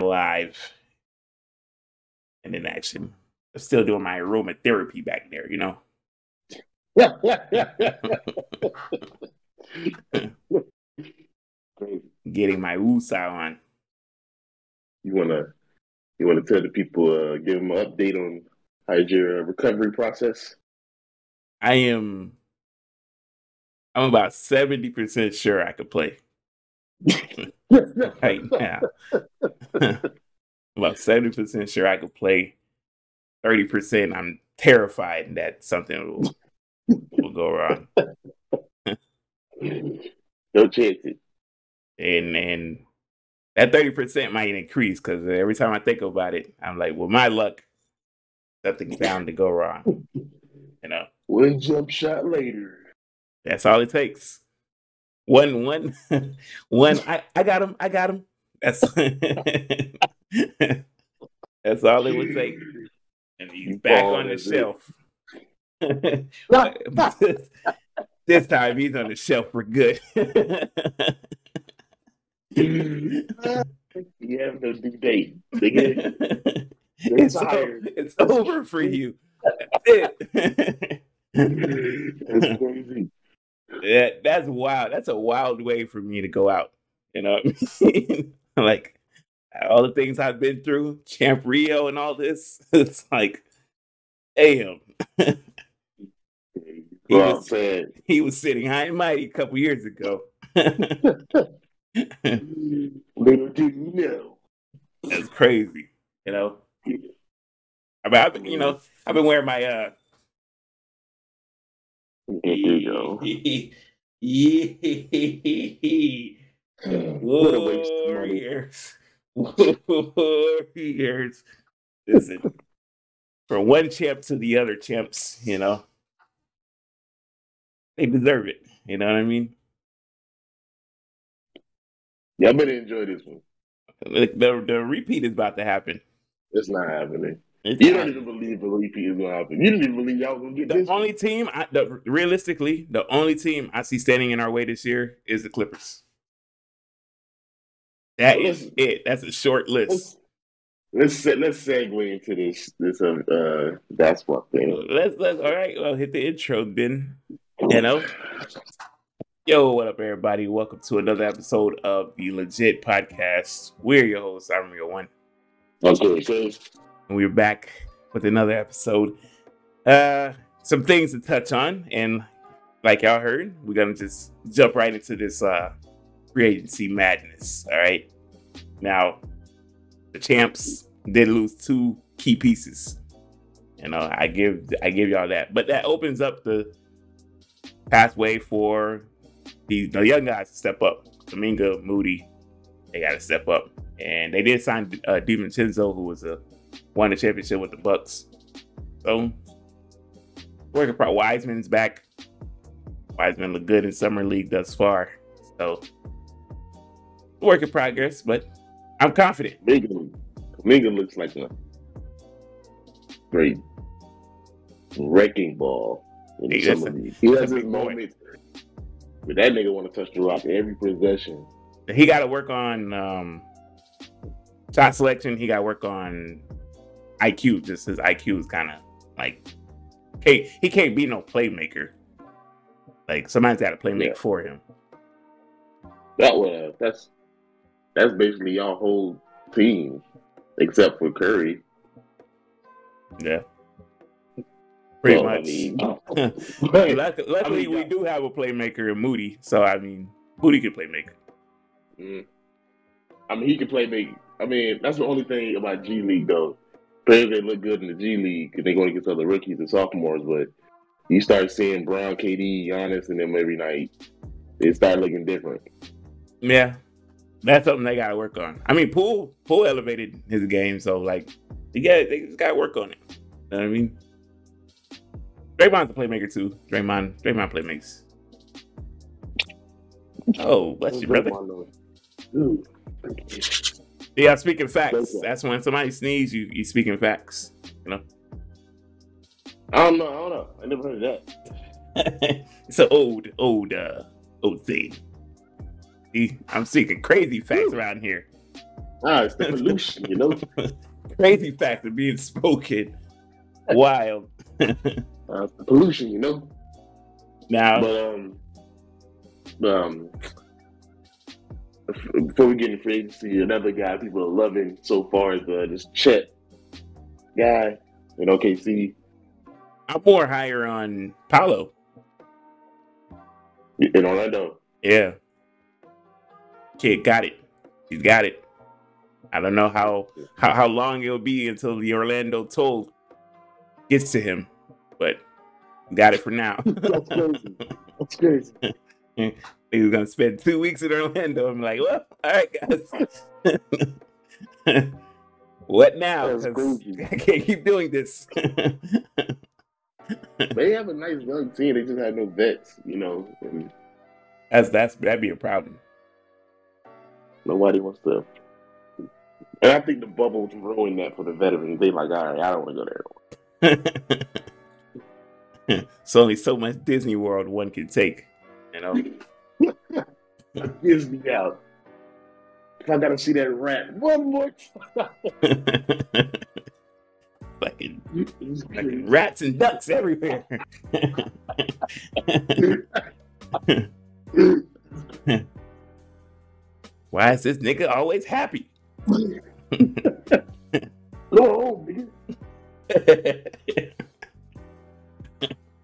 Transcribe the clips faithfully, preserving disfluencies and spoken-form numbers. live and in action. I'm still doing my aromatherapy back there, you know. Getting my woosah on. You wanna, you wanna tell the people, uh, give them an update on how your recovery process? I am. I'm about seventy percent sure I could play right now. About seventy percent sure I could play. thirty percent I'm terrified that something will, will go wrong. No chances. And and that thirty percent might increase because every time I think about it, I'm like, well, my luck, something's bound to go wrong. You know, one jump shot later. That's all it takes. One, one, one. I, I got him. I got him. That's that's all it would take. And he's back on the shelf. This time he's on the shelf for good. You have no due date. They get, it's, o- it's over for you. That's it. That's crazy. That that's wild. That's a wild way for me to go out. You know what I mean? Like all the things I've been through, Champ Rio and all this. It's like, damn. he, well, was, he was sitting high and mighty a couple years ago. Little do you know. That's crazy. You know. I mean, I've been, you know, I've been wearing my uh there you go. Warriors. Warriors. Listen, from one champ to the other champs, you know, they deserve it. You know what I mean? Y'all better enjoy this one. The, the, the repeat is about to happen. It's not happening. It's you don't even believe the repeat is going to happen. You didn't even believe y'all was going to get the this. Only team I, the only team, realistically, the only team I see standing in our way this year is the Clippers. That well, is it. That's a short list. Let's let's, let's segue into this this uh, basketball thing. Let's let's all right. Well, hit the intro then. You know. Yo, what up, everybody? Welcome to another episode of the Legit Podcast. We're your hosts. I'm your one. Okay, so. And we're back with another episode. Uh, some things to touch on. And like y'all heard, we're going to just jump right into this uh, free agency madness. All right. Now, the champs did lose two key pieces. You know, I give I give y'all that. But that opens up the pathway for the, the young guys to step up. Kuminga, Moody, they got to step up. And they did sign uh, DiVincenzo, who was a won the championship with the Bucks. So, working for Wiseman's back. Wiseman looked good in summer league thus far. So, work in progress, but I'm confident. Kuminga looks like a great wrecking ball. In he summer a, league. He has his moments. But that nigga want to touch the rock every possession. He got to work on um, shot selection. He got to work on I Q, just his I Q is kind of like, hey, he can't be no playmaker. Like somebody's got to playmake yeah. for him. That was uh, that's that's basically y'all whole team, except for Curry. Yeah, pretty well, much. I mean, luckily, luckily I mean, we do have a playmaker in Moody, so I mean, Moody can playmaker. Mm. I mean, he can playmaker. I mean, that's the only thing about G League though. Players that look good in the G League and they're going against other rookies and sophomores, but you start seeing Brown, K D, Giannis, and them every night, they start looking different. Yeah, that's something they got to work on. I mean, Poole, Poole elevated his game, so like, you got they just got to work on it. You know what I mean? Draymond's a playmaker too. Draymond, Draymond playmakes. Oh, bless you, brother. Ooh. Yeah, speaking facts. That's when somebody sneezes, you you speaking facts. You know. I don't know. I don't know. I never heard of that. It's an old, old, uh, old thing. I'm speaking crazy facts Ooh. Around here. Nah, it's the pollution, you know. Crazy factor being spoken. Wild. uh, the pollution, you know. Now, but um, but, um, before we get into free agency, another guy people are loving so far is uh, this Chet guy in O K C. I'm more higher on Paolo. In Orlando. Yeah. Kid got it. He's got it. I don't know how, how, how long it'll be until the Orlando toll gets to him, but got it for now. That's crazy. That's crazy. He was going to spend two weeks in Orlando. I'm like, well, all right, guys. What now? I can't keep doing this. They have a nice young team. They just have no vets, you know. And that's that's that'd be a problem. Nobody wants to. And I think the bubble's ruined that for the veterans. They like, all right, I don't want to go there. It's only so much Disney World one can take, you know. Disney out. If I gotta see that rat one more time. Fucking, fucking rats and ducks everywhere. Why is this nigga always happy? No, man.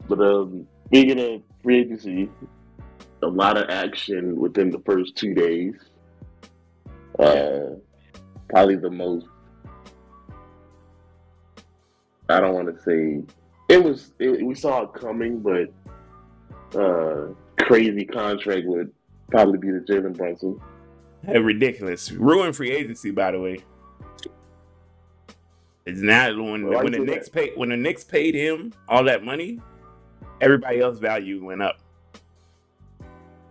But um, speaking of free agency, a lot of action within the first two days. Uh, probably the most. I don't want to say it was. It, we saw it coming, but uh, crazy contract would probably be the Jalen Brunson. Hey, ridiculous, ruined free agency. By the way, it's now when, well, when the Knicks paid when the Knicks paid him all that money, everybody else's value went up.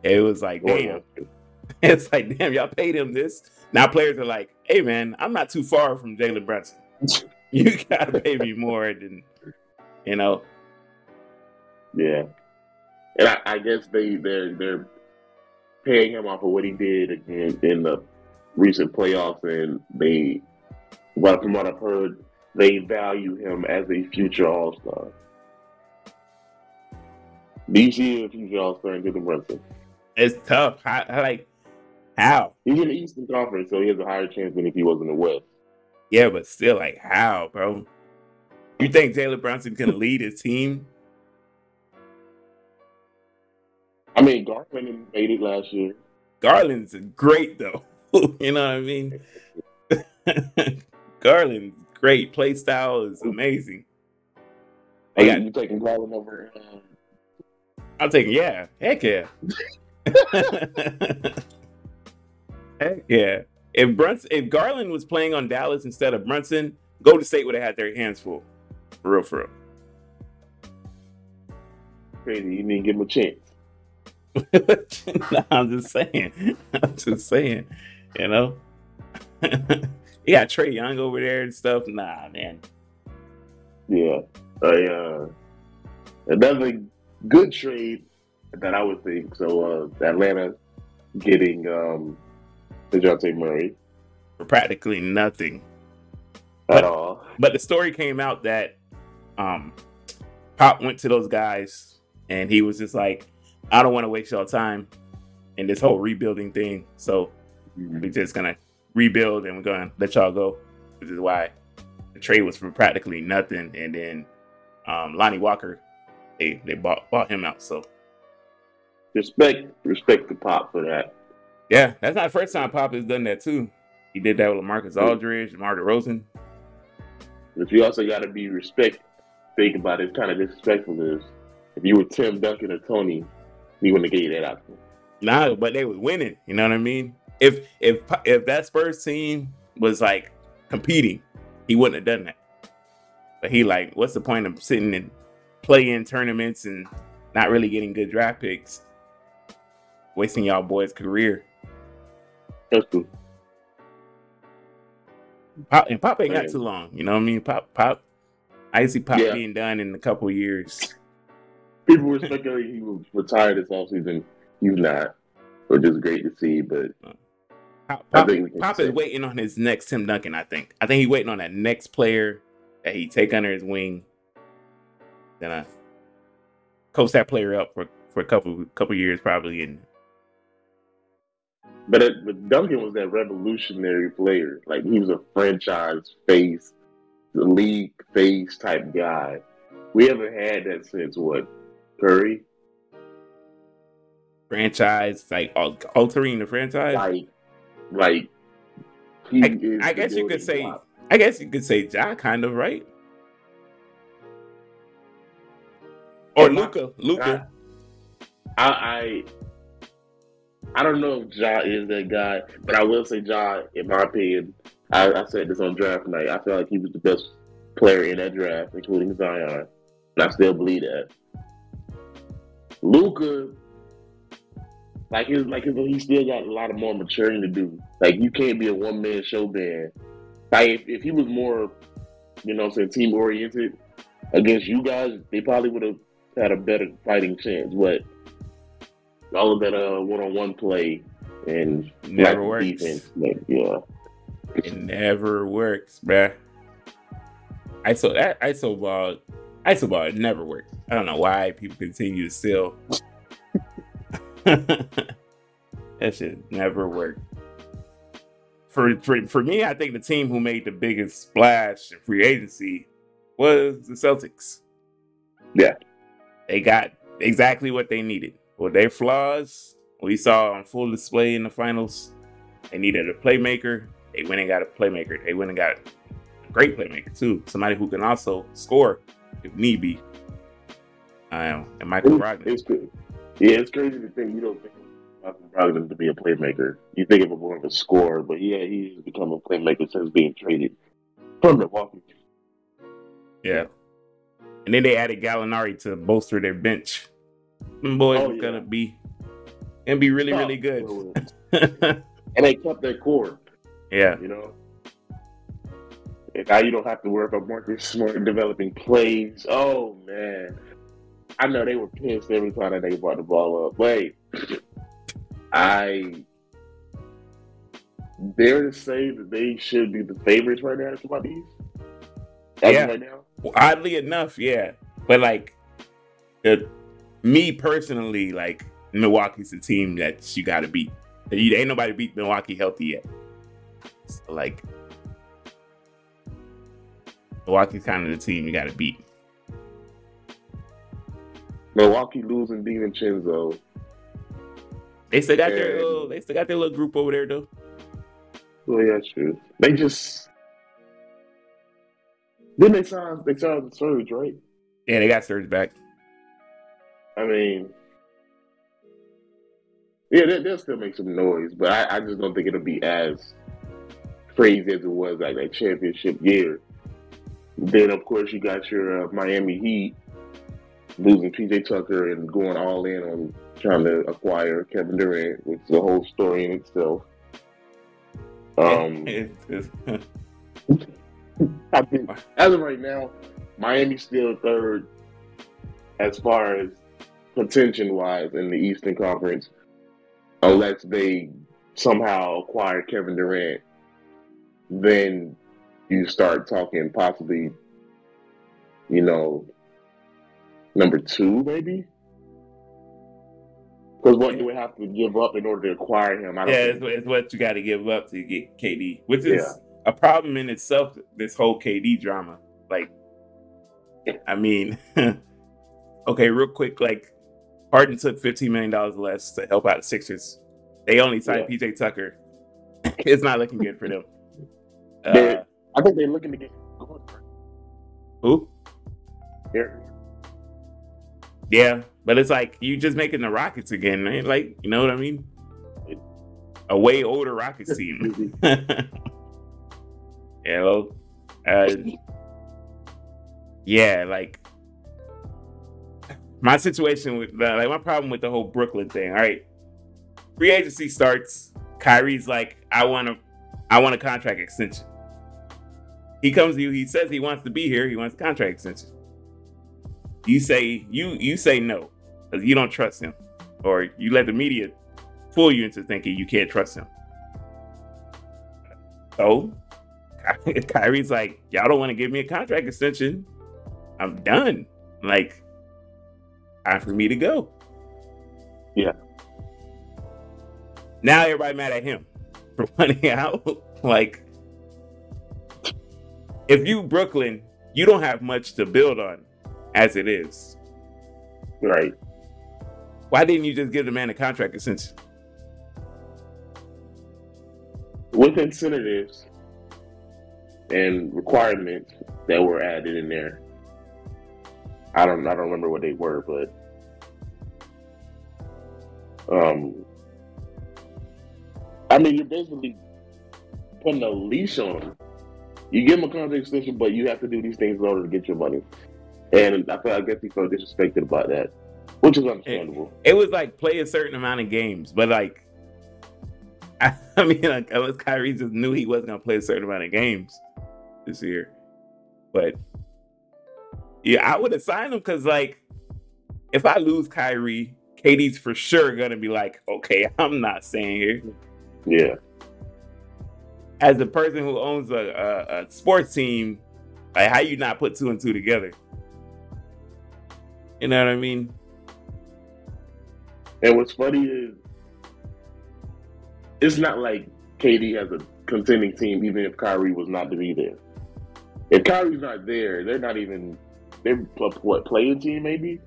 It was like, well, damn. Well. It's like, damn, y'all paid him this. Now players are like, hey, man, I'm not too far from Jalen Brunson. You got to pay me more than, you know. Yeah. And I, I guess they, they're, they're paying him off of what he did again in the recent playoffs. And they, well, from what I've heard, they value him as a future All-Star. This year, future All-Star and Jalen Brunson. It's tough. I, I like... How? He's in the Eastern Conference, so he has a higher chance than if he was in the West. Yeah, but still, like, how, bro? You think Jalen Brunson can lead his team? I mean, Garland made it last year. Garland's great, though. You know what I mean? Garland's great. Play style is amazing. Are got... you taking Garland over? I'm taking, yeah. Heck yeah. Heck yeah. If Brunson, if Garland was playing on Dallas instead of Brunson, Golden State would have had their hands full. For real, for real. Crazy. You didn't give him a chance. No, I'm just saying. I'm just saying. You know? You got Trae Young over there and stuff. Nah, man. Yeah. I, uh, another good trade that I would think. So, uh, Atlanta getting... Um, DeJounte Murray for practically nothing at but, all. But the story came out that um, Pop went to those guys and he was just like, I don't want to waste y'all time in this whole rebuilding thing. So mm-hmm. we're just going to rebuild and we're going to let y'all go, which is why the trade was for practically nothing. And then um, Lonnie Walker, they, they bought, bought him out. So respect, respect to Pop for that. Yeah, that's not the first time Pop has done that, too. He did that with LaMarcus Aldridge, DeMar DeRozan. But you also got to be respect. Think about it. It's kind of disrespectful is if you were Tim Duncan or Tony, he wouldn't have gave you that option. Nah, but they was winning. You know what I mean? If if if that Spurs team was, like, competing, he wouldn't have done that. But he, like, what's the point of sitting and playing tournaments and not really getting good draft picks? Wasting y'all boys' career. That's true. Pop, and Pop ain't got too long. You know what I mean? Pop, Pop. I see Pop yeah. being done in a couple years. People were speculating he was retired this offseason. He's not, which is great to see. But Pop, Pop, Pop is waiting on his next Tim Duncan, I think. I think he's waiting on that next player that he take under his wing. Then I coach that player up for, for a couple couple years probably. And but, it, but Duncan was that revolutionary player. Like, he was a franchise face, the league face type guy. We haven't had that since, what, Curry? Franchise, like altering the franchise? Like, like he I, is I guess you could say top. I guess you could say Ja kind of, right? Or Luka. Luka. I, I I don't know if Ja is that guy, but I will say Ja, in my opinion, I, I said this on draft night, I feel like he was the best player in that draft, including Zion. And I still believe that. Luka, like his, like his, he still got a lot of more maturing to do. Like, you can't be a one man show band. Like, if, if he was more, you know, what I'm saying, team oriented against you guys, they probably would have had a better fighting chance. But all of that uh, one on one play and never works. Defense, like, yeah, it never works, bruh. Iso that iso ball, iso ball, it never works. I don't know why people continue to steal. That shit never worked. For, for for me, I think the team who made the biggest splash in free agency was the Celtics. Yeah. They got exactly what they needed. With their flaws, we saw on full display in the finals. They needed a playmaker. They went and got a playmaker. They went and got a great playmaker, too. Somebody who can also score if need be. Um, and Michael Brogdon. It's good. Yeah, it's crazy to think you don't think of Michael Brogdon to be a playmaker. You think of him more of a scorer, but yeah, he's become a playmaker since being traded from Milwaukee. Yeah, and then they added Gallinari to bolster their bench. Boy, oh, it's yeah. gonna be and be really, really good. And they kept their core. Yeah, you know, and now you don't have to worry about Marcus Smart developing plays. Oh man. I know they were pissed every time that they brought the ball up. Wait, I dare to say that they should be the favorites right now to come out the East. Yeah, right now. Well, oddly enough, yeah. But like, the, me personally, like Milwaukee's a team that you got to beat. You, ain't nobody beat Milwaukee healthy yet. So like, Milwaukee's kind of the team you got to beat. Milwaukee losing DiVincenzo. They still got and, their little. They still got their little group over there, though. Oh yeah, true. They just then they signed. They signed Serge, right? Yeah, they got Serge back. I mean, yeah, they, they'll still make some noise, but I, I just don't think it'll be as crazy as it was like that championship year. Then of course you got your uh, Miami Heat. Losing P J Tucker and going all in on trying to acquire Kevin Durant, which is a whole story in itself. Um, I think as of right now, Miami's still third as far as contention-wise in the Eastern Conference, unless they somehow acquire Kevin Durant. Then you start talking possibly, you know, number two, maybe? Because what do we have to give up in order to acquire him? I don't yeah, it's, it's what you got to give up to get K D, which is yeah. a problem in itself, this whole K D drama. Like, I mean, okay, real quick, like, Harden took fifteen million dollars less to help out the Sixers. They only signed yeah. P J Tucker. It's not looking good for them. Uh, I think they're looking to get going. Who? Here. Yeah, but it's like you just making the Rockets again, right? Like, you know what I mean? A way older Rockets team. yeah, well, uh, yeah, like my situation with uh, like my problem with the whole Brooklyn thing. All right, free agency starts. Kyrie's like, I want to, I want a contract extension. He comes to you. He says he wants to be here. He wants a contract extension. You say you you say no because you don't trust him, or you let the media fool you into thinking you can't trust him. So Kyrie's like, y'all don't want to give me a contract extension. I'm done. Like, time for me to go. Yeah. Now everybody mad at him for running out. Like, if you Brooklyn, you don't have much to build on as it is. Right. Why didn't you just give the man a contract extension? With incentives and requirements that were added in there, I don't, I don't remember what they were, but um, I mean, you're basically putting a leash on them. You give them a contract extension, but you have to do these things in order to get your money. And I feel, I guess he felt disrespected about that, which is understandable. It, it was like play a certain amount of games, but like, I, I mean, like, unless Kyrie just knew he wasn't going to play a certain amount of games this year. But yeah, I would have signed him because, like, if I lose Kyrie, K D's for sure going to be like, okay, I'm not staying here. Yeah. As a person who owns a, a, a sports team, like, how you not put two and two together? You know what I mean? And what's funny is, it's not like K D has a contending team, even if Kyrie was not to be there. If Kyrie's not there, they're not even, they're what, playing team maybe?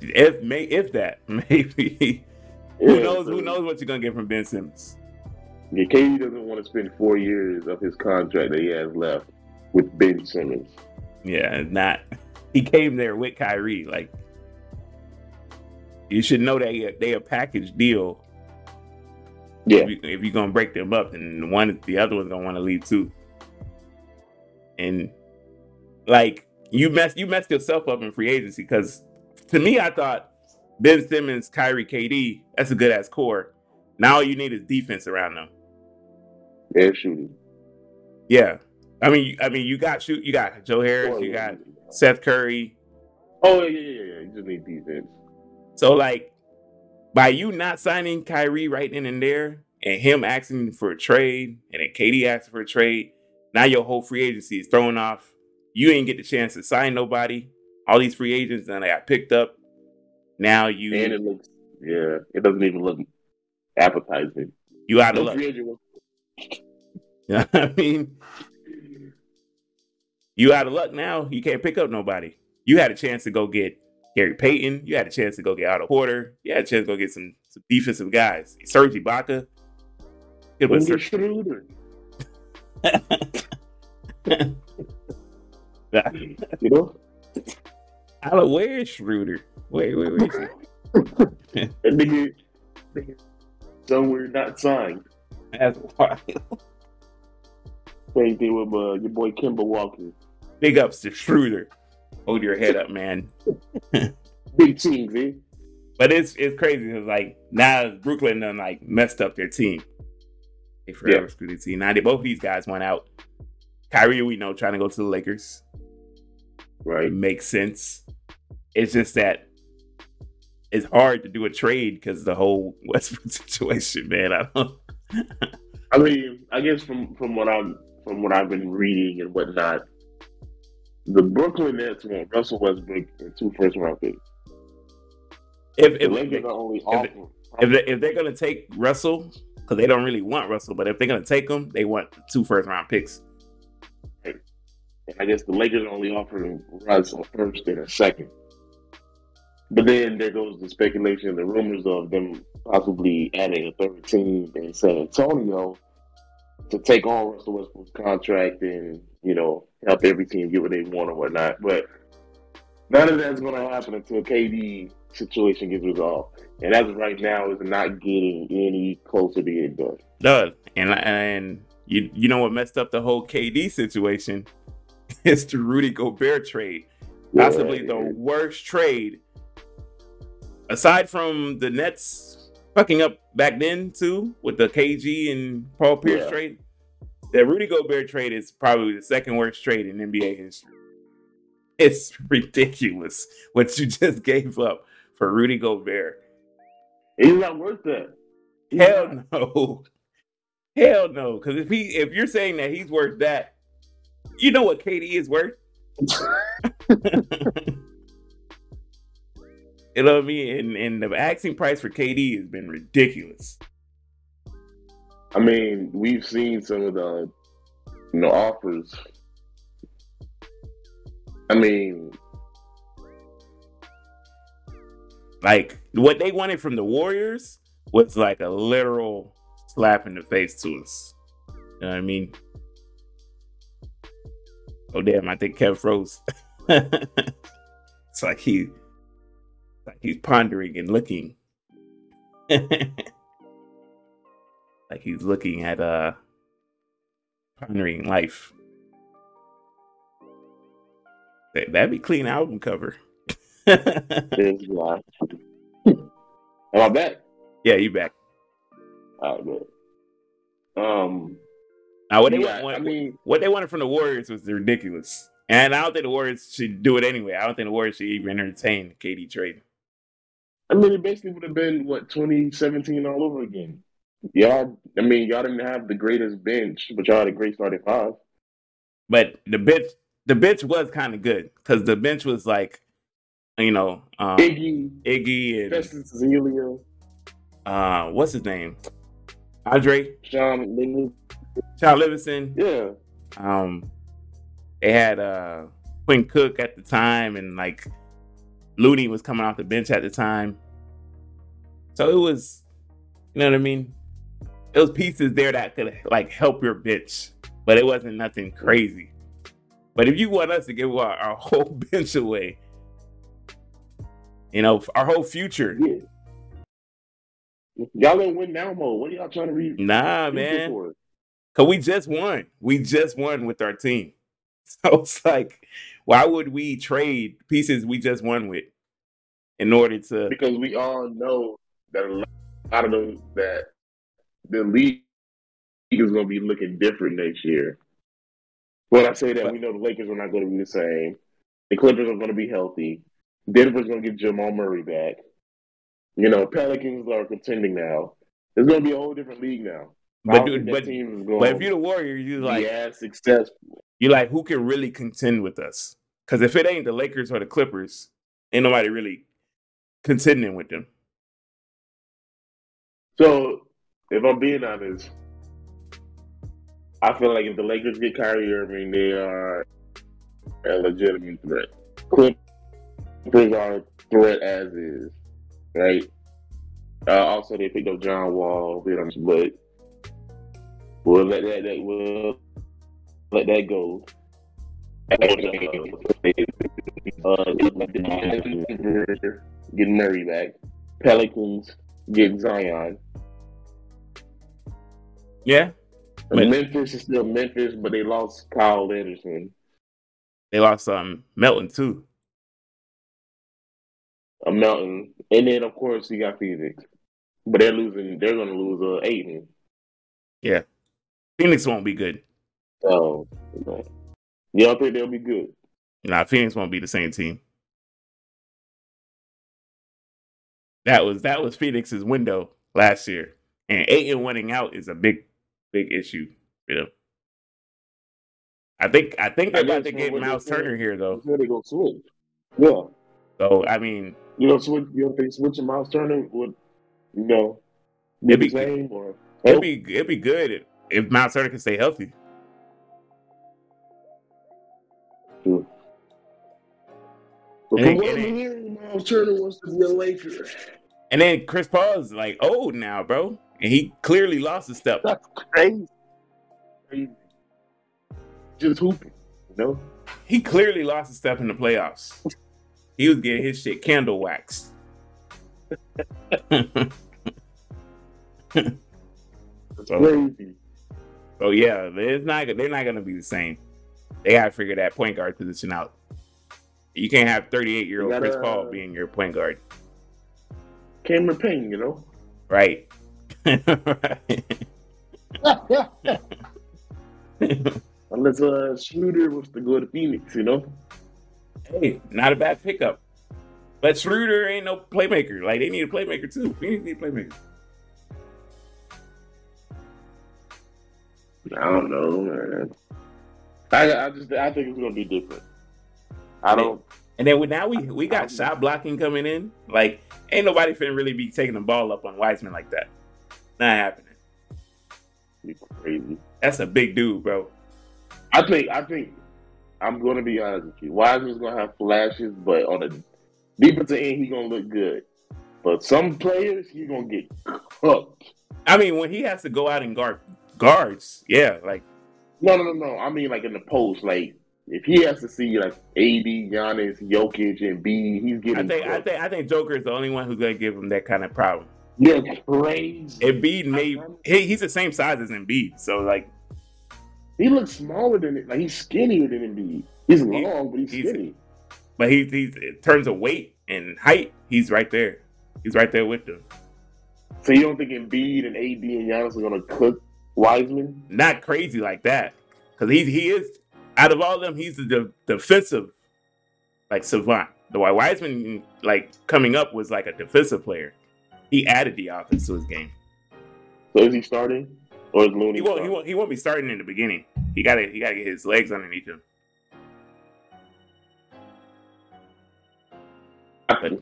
If may, if that, maybe. Yeah, who knows? So, who knows what you're gonna get from Ben Simmons? Yeah, K D doesn't want to spend four years of his contract that he has left with Ben Simmons. Yeah, not. He came there with Kyrie. Like, you should know that they a package deal. Yeah. If, you, if you're gonna break them up, then one, the other one's gonna want to leave too. And like, you messed, you messed yourself up in free agency because, to me, I thought Ben Simmons, Kyrie, K D, that's a good ass core. Now all you need is defense around them. Yeah, shooting. Yeah, I mean, I mean, you got shoot, you got Joe Harris, you got Seth Curry. Oh yeah, yeah, yeah. You just need defense. So like, by you not signing Kyrie right then and there, and him asking for a trade, and then K D asking for a trade, now your whole free agency is thrown off. You ain't get the chance to sign nobody. All these free agents that got picked up. Now you, and it looks, yeah, it doesn't even look appetizing. You out of luck. Yeah, I mean, you out of luck now. You can't pick up nobody. You had a chance to go get Gary Payton, you had a chance to go get Otto Porter. You had a chance to go get some, some defensive guys. Serge Ibaka. It was Ser- Schroeder. You know? I don't, where's Schroeder? Wait, wait, wait. That nigga, nigga somewhere not signed. That's wild. Same thing with uh, your boy Kimber Walker. Big ups to Schroeder. Hold your head up, man. Big teams, eh? But it's it's crazy because like now Brooklyn done like messed up their team. They forever yeah. screwed the team. Now they, both of these guys went out. Kyrie, we know, trying to go to the Lakers. Right. It makes sense. It's just that it's hard to do a trade because the whole Westbrook situation, man. I don't I mean, I guess from, from what I'm from what I've been reading and whatnot. The Brooklyn Nets want Russell Westbrook and two first round picks. If if, the they, are only if, if, they, if they're gonna take Russell, because they don't really want Russell, but if they're gonna take him, they want two first round picks. Right. And I guess the Lakers only offered Russell first and a second. But then there goes the speculation and the rumors of them possibly adding a third team in San Antonio to take on Russell Westbrook's contract and, you know, help every team get what they want or whatnot. But none of that's going to happen until K D situation gets resolved. And as of right now, it's not getting any closer to getting done. Does. And, and you you know what messed up the whole K D situation? It's the Rudy Gobert trade. Possibly yeah, the yeah. worst trade. Aside from the Nets fucking up back then, too, with the K G and Paul Pierce yeah. trade. The Rudy Gobert trade is probably the second worst trade in N B A history. It's ridiculous what you just gave up for Rudy Gobert. It's not worth that. Hell no. Hell no, because if he if you're saying that he's worth that, you know what K D is worth. You know what I mean? And, and the asking price for K D has been ridiculous. I mean, we've seen some of the, you know, offers. I mean, like what they wanted from the Warriors was like a literal slap in the face to us. You know what I mean? Oh damn! I think Kev froze. It's like he, like he's pondering and looking, like he's looking at uh, pondering life. That, that'd be clean album cover. There's a lot. Am I back? Yeah, you back. Oh man. Um. Now, what, they yeah, want, I mean, what they wanted from the Warriors was ridiculous. And I don't think the Warriors should do it anyway. I don't think the Warriors should even entertain the K D trade. I mean, it basically would have been, what, twenty seventeen all over again. Y'all, I mean, y'all didn't have the greatest bench, but y'all had a great starting five. But the bench, the bench was kind of good because the bench was like, you know, um, Iggy, Iggy, and Festus Ezeli. Uh, what's his name? Andre. Sean Linden. Child Livingston. Yeah. Um, they had uh, Quinn Cook at the time, and like Looney was coming off the bench at the time. So it was, you know what I mean? It was pieces there that could like help your bench, but it wasn't nothing crazy. But if you want us to give our, our whole bench away, you know, our whole future. Yeah. Y'all in win now mode. What are y'all trying to read? Nah, read man. For? Cause we just won. We just won with our team. So it's like, why would we trade pieces we just won with in order to? Because we all know that a lot of those that the league is going to be looking different next year. When I say that, but we know the Lakers are not going to be the same. The Clippers are going to be healthy. Denver's going to get Jamal Murray back. You know, Pelicans are contending now. It's going to be a whole different league now. But dude, but, team going, but if you're the Warriors, you like yeah, successful. You like who can really contend with us? Because if it ain't the Lakers or the Clippers, ain't nobody really contending with them. So, if I'm being honest, I feel like if the Lakers get Kyrie Irving, they are a legitimate threat. Clippers are a threat as is, right? Uh, also, they picked up John Wall, you know, but. We'll let that, that we'll let that go. Uh, get Murray back. Pelicans get Zion. Yeah. But Memphis is still Memphis, but they lost Kyle Anderson. They lost um Melton too. A Melton, and then of course you got Phoenix, but they're losing. They're going to lose uh Aiden. Yeah. Phoenix won't be good. Oh, okay. Y'all think they'll be good? Nah, Phoenix won't be the same team. That was that was Phoenix's window last year, and eight and winning out is a big, big issue for them. I think I think they're about to get Miles Turner here though. They're gonna switch. Yeah. So I mean, you know, switch. You know, they switching Miles Turner would, you know, be the same or it'd be it'd be good. It, If Miles Turner can stay healthy. Sure. But and, then, and then, Miles Turner wants to be a Laker. And then Chris Paul's like old now, bro. And he clearly lost his step. That's crazy. Just hooping, you know? He clearly lost his step in the playoffs. He was getting his shit candle waxed. That's so, crazy. Oh yeah, it's not. They're not gonna be the same. They gotta figure that point guard position out. You can't have thirty-eight-year-old Chris Paul being your point guard. Cameron Payne, you know. Right. Right. Unless uh, Schroeder was to go to Phoenix, you know. Hey, not a bad pickup. But Schroeder ain't no playmaker. Like they need a playmaker too. Phoenix need a playmaker. I don't know, man. I, I just I think it's gonna be different. I don't. And then now we we got shot blocking coming in. Like, ain't nobody finna really be taking the ball up on Wiseman like that. Not happening. You crazy. That's a big dude, bro. I think I think I'm gonna be honest with you. Wiseman's gonna have flashes, but on the deeper to end, he gonna look good. But some players, he gonna get cooked. I mean, when he has to go out and guard guards, yeah, like. No, no, no, no. I mean, like in the post, like if he has to see like A D, Giannis, Jokic, and B, he's getting. I think, I think, I think Joker is the only one who's gonna give him that kind of problem. Yeah, crazy. Embiid made he, he's the same size as Embiid, so like he looks smaller than it. Like he's skinnier than Embiid. He's long, he, but he's, he's skinny. But he's he's in terms of weight and height, he's right there. He's right there with them. So you don't think Embiid and A D and Giannis are gonna cook Wiseman? Not crazy like that, because he he is out of all of them, he's the de- defensive like savant. The why Wiseman like coming up was like a defensive player. He added the offense to his game. So is he starting, or is Looney? He won't. Starting? He won't. He won't be starting in the beginning. He got to. He got to get his legs underneath him. But y'all,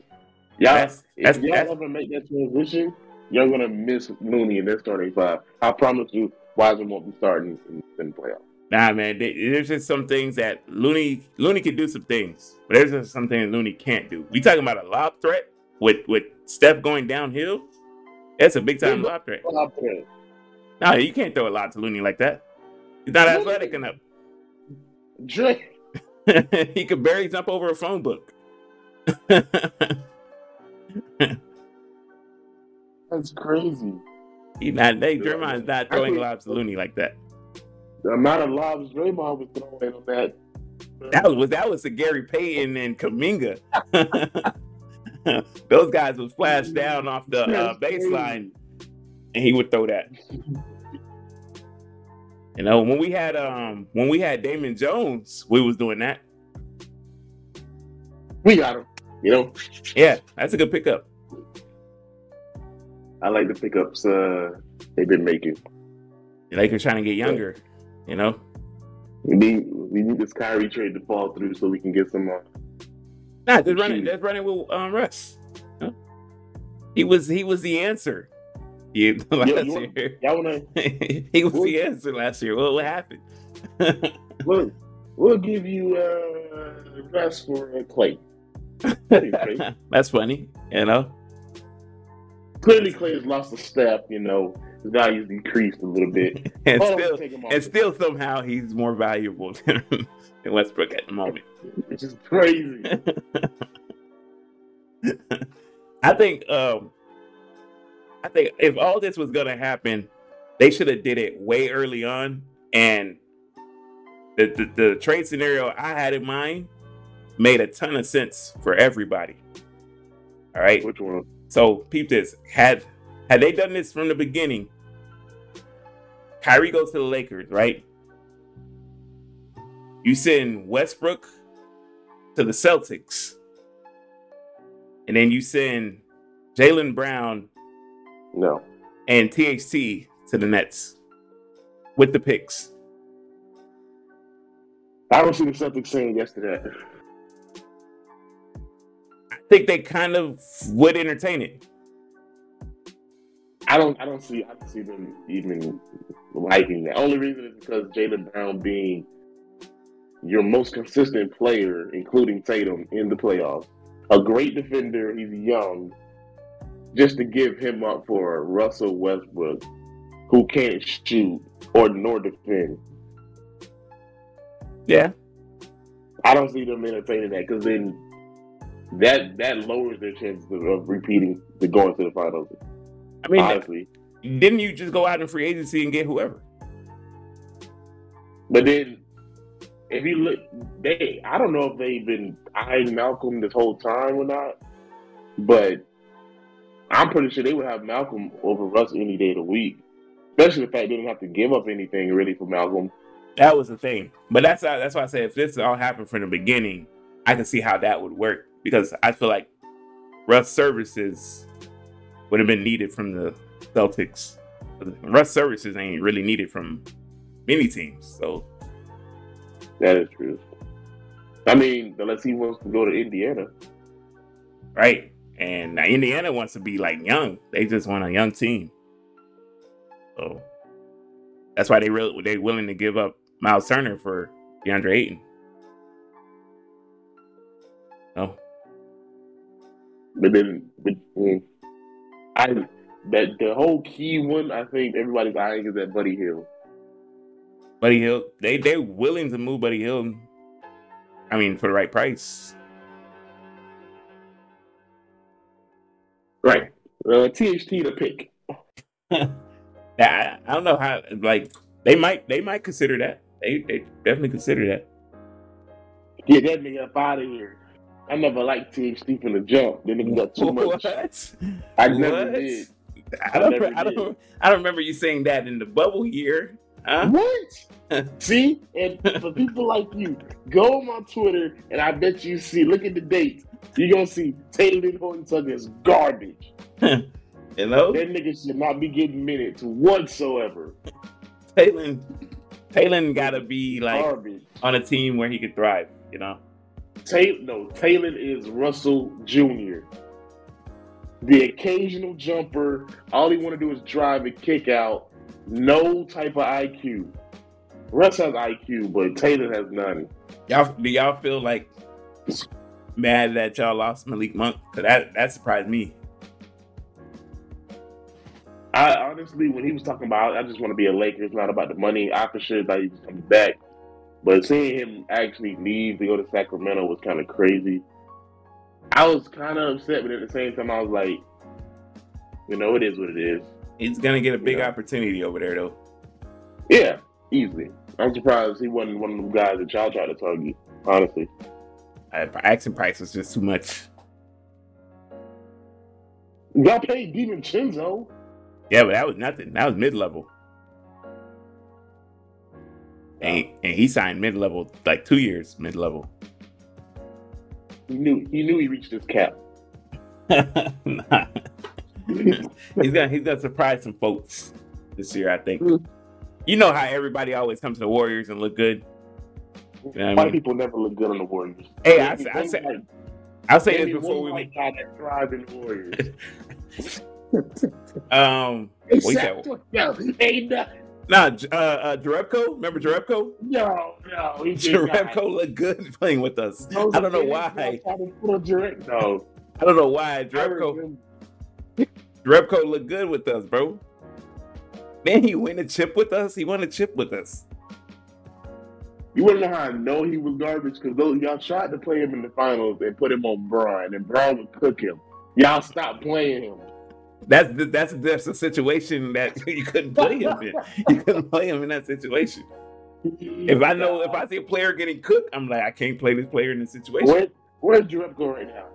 that's, that's, if y'all that's, ever make that transition, you're gonna miss Looney in their starting five. I promise you, Wiseman won't be starting in the playoffs. Nah, man, they, there's just some things that Looney Looney can do some things, but there's just some things Looney can't do. We talking about a lob threat with with Steph going downhill. That's a big time lob threat. Lob threat. Nah, you can't throw a lob to Looney like that. He's not Looney. Athletic enough. Drake. He could barely jump over a phone book. That's crazy. He not, they, Draymond's not throwing lobs to Looney like that. The amount of lobs Draymond was throwing on that. That was that was the Gary Payton and Kuminga. Those guys would flash down off the uh, baseline, and he would throw that. You know, when we had um when we had Damon Jones, we was doing that. We got him. You know. Yeah, that's a good pickup. I like the pickups uh, they've been making. The Lakers trying to get younger, yeah. You know. We need we need this Kyrie trade to fall through so we can get some. Uh, nah, just running, just running with um, Russ. Huh? He was he was the answer. Yeah, last Yo, you want, year. Y'all wanna, he was we'll, the answer last year. Well, what happened? Look, we'll give you uh, Russ for uh, Clay. That's funny, you know. Clearly, Clay has lost a step. You know, his value's decreased a little bit, and oh, still, and still somehow he's more valuable than, than Westbrook at the moment. It's just crazy. I think, um, I think if all this was gonna happen, they should have did it way early on. And the, the the trade scenario I had in mind made a ton of sense for everybody. All right, which one? So, peep this. Had had they done this from the beginning, Kyrie goes to the Lakers, right? You send Westbrook to the Celtics. And then you send Jalen Brown no, and T H T to the Nets with the picks. I don't see the Celtics saying yes to that. Think they kind of would entertain it. I don't. I don't see. I don't see them even liking that. Only reason is because Jalen Brown being your most consistent player, including Tatum, in the playoffs, a great defender. He's young. Just to give him up for Russell Westbrook, who can't shoot or nor defend. Yeah, I don't see them entertaining that because then. That that lowers their chances of, of repeating the going to the finals. I mean, honestly, didn't you just go out in free agency and get whoever? But then, if you look, they I don't know if they've been eyeing Malcolm this whole time or not, but I'm pretty sure they would have Malcolm over Russ any day of the week. Especially the fact they didn't have to give up anything really for Malcolm. That was the thing. But that's how, that's why I said if this all happened from the beginning, I can see how that would work. Because I feel like Russ services would have been needed from the Celtics. Russ services ain't really needed from many teams. So that is true. I mean, unless he wants to go to Indiana. Right. And now Indiana wants to be like young. They just want a young team. So that's why they really they willing to give up Miles Turner for DeAndre Ayton. No. But then but, um, I that the whole key one I think everybody's eyeing is that Buddy Hield. Buddy Hield. They they willing to move Buddy Hield. I mean, for the right price. Right. Uh, T H T to pick. I, I don't know how, like, they might they might consider that. They they definitely consider that. Yeah, that nigga up out of here. I never liked T H T from the jump. That nigga got too much. What? I never what? did. I don't, I, never I, don't, did. I don't remember you saying that in the bubble here. Huh? What? See? And for people like you, go on my Twitter and I bet you see, look at the date. You're going to see Taylor Horton Tucker is garbage. Hello? That nigga should not be getting minutes whatsoever. Taylor got to be like garbage. On a team where he can thrive, you know? Taylor, no, Taylor is Russell Junior The occasional jumper. All he want to do is drive and kick out. No type of I Q. Russ has I Q, but Taylor has none. Y'all, do y'all feel like mad that y'all lost Malik Monk? Cause that that surprised me. I honestly, when he was talking about, I just want to be a Laker. It's not about the money. I for sure thought he was coming back, but seeing him actually leave to go to Sacramento was kind of crazy. I was kind of upset, but at the same time, I was like, you know, it is what it is. He's gonna get a big yeah. opportunity over there, though. Yeah, easily. I'm surprised he wasn't one of them guys that y'all tried to target. Honestly, I, asking price was just too much. Y'all paid DiVincenzo. Yeah, but that was nothing. That was mid-level, and and he signed mid-level like two years mid-level. He knew he knew he reached his cap. Nah. he's gonna he's gonna surprise some folks this year, I think. You know how everybody always comes to the Warriors and look good. You know White I mean? people never look good on the Warriors. Hey, I say, I say, like, I'll say this before we make God that thrive in the Warriors. um, exactly. No, nah, uh, uh, Jerebko, remember Jerebko? No, no, he Jerebko looked good playing with us. No, I don't know why. No, I don't know why Jerebko. Repco looked good with us, bro. Man, he won a chip with us. He won a chip with us. You want to know how I know he was garbage? Because y'all tried to play him in the finals and put him on Braun, and Braun would cook him. Y'all stopped playing him. That's that's that's a situation that you couldn't play him in. You couldn't play him in that situation. If I know, if I see a player getting cooked, I'm like, I can't play this player in this situation. Where, where's Repco right now?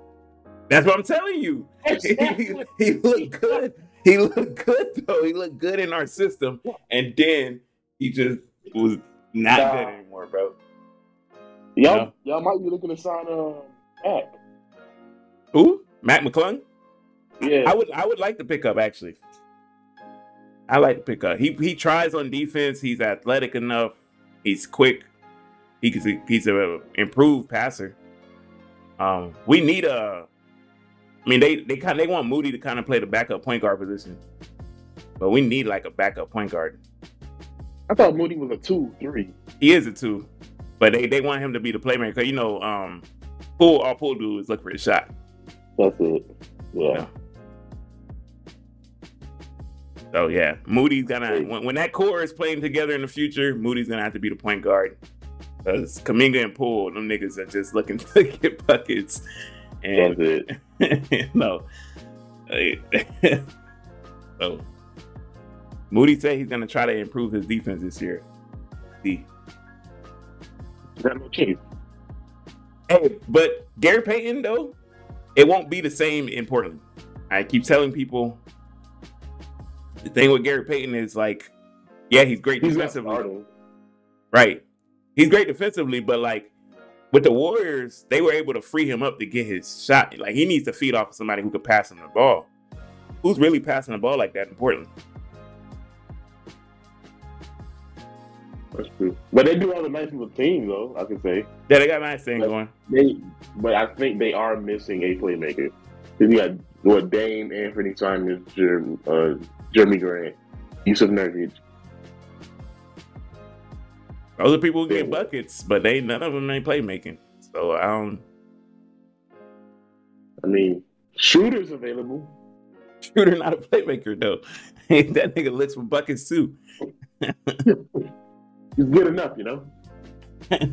That's what I'm telling you. Exactly. He, he looked good. He looked good, though. He looked good in our system. And then he just was not nah. good anymore, bro. Y'all, you know? y'all might be looking to sign uh, Mac. Who? Mac McClung? Yeah. I would I would like to pick up, actually. I like to pick up. He he tries on defense. He's athletic enough. He's quick. He can, he's an improved passer. Um, we need a... I mean, they they kind of, they want Moody to kind of play the backup point guard position, but we need like a backup point guard. I thought Moody was a two, three. He is a two, but they, they want him to be the playmaker. You know, um, pool all pool do is look for his shot. That's it. Yeah. You know? So yeah, Moody's gonna when, when that core is playing together in the future, Moody's gonna have to be the point guard because Kuminga and Poole, them niggas are just looking to get buckets. And that's it. No. So Moody said he's gonna try to improve his defense this year. See. Hey, but Gary Payton though, it won't be the same in Portland. I keep telling people the thing with Gary Payton is like, yeah, he's great he's defensively. Right. He's great defensively, but like with the Warriors, they were able to free him up to get his shot. Like, he needs to feed off of somebody who could pass him the ball. Who's really passing the ball like that in Portland? That's true. But they do have a nice little team, though, I can say. Yeah, they got a nice thing but going. They, but I think they are missing a playmaker. You got what, Dame, Anthony Simons, Jeremy, uh, Jeremy Grant, Yusuf Nurkic. Those are people who get buckets, but they none of them ain't playmaking. So I don't. I mean, Schroeder's available. Schroeder not a playmaker though. That nigga licks for buckets too. He's good enough, you know. I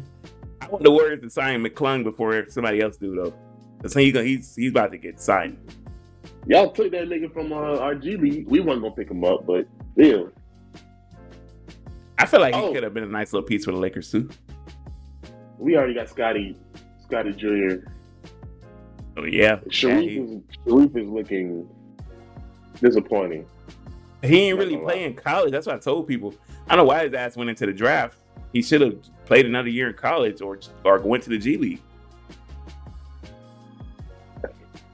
want the Warriors to sign McClung before somebody else do though. So he gonna, he's he's about to get signed. Y'all took that nigga from uh, our G League. We weren't gonna pick him up, but still. I feel like oh. he could have been a nice little piece for the Lakers too. We already got Scotty, Scotty Junior Oh yeah, Sharif, yeah, is, Sharif is looking disappointing. He ain't really playing college. That's what I told people. I don't know why his ass went into the draft. He should have played another year in college or or went to the G League.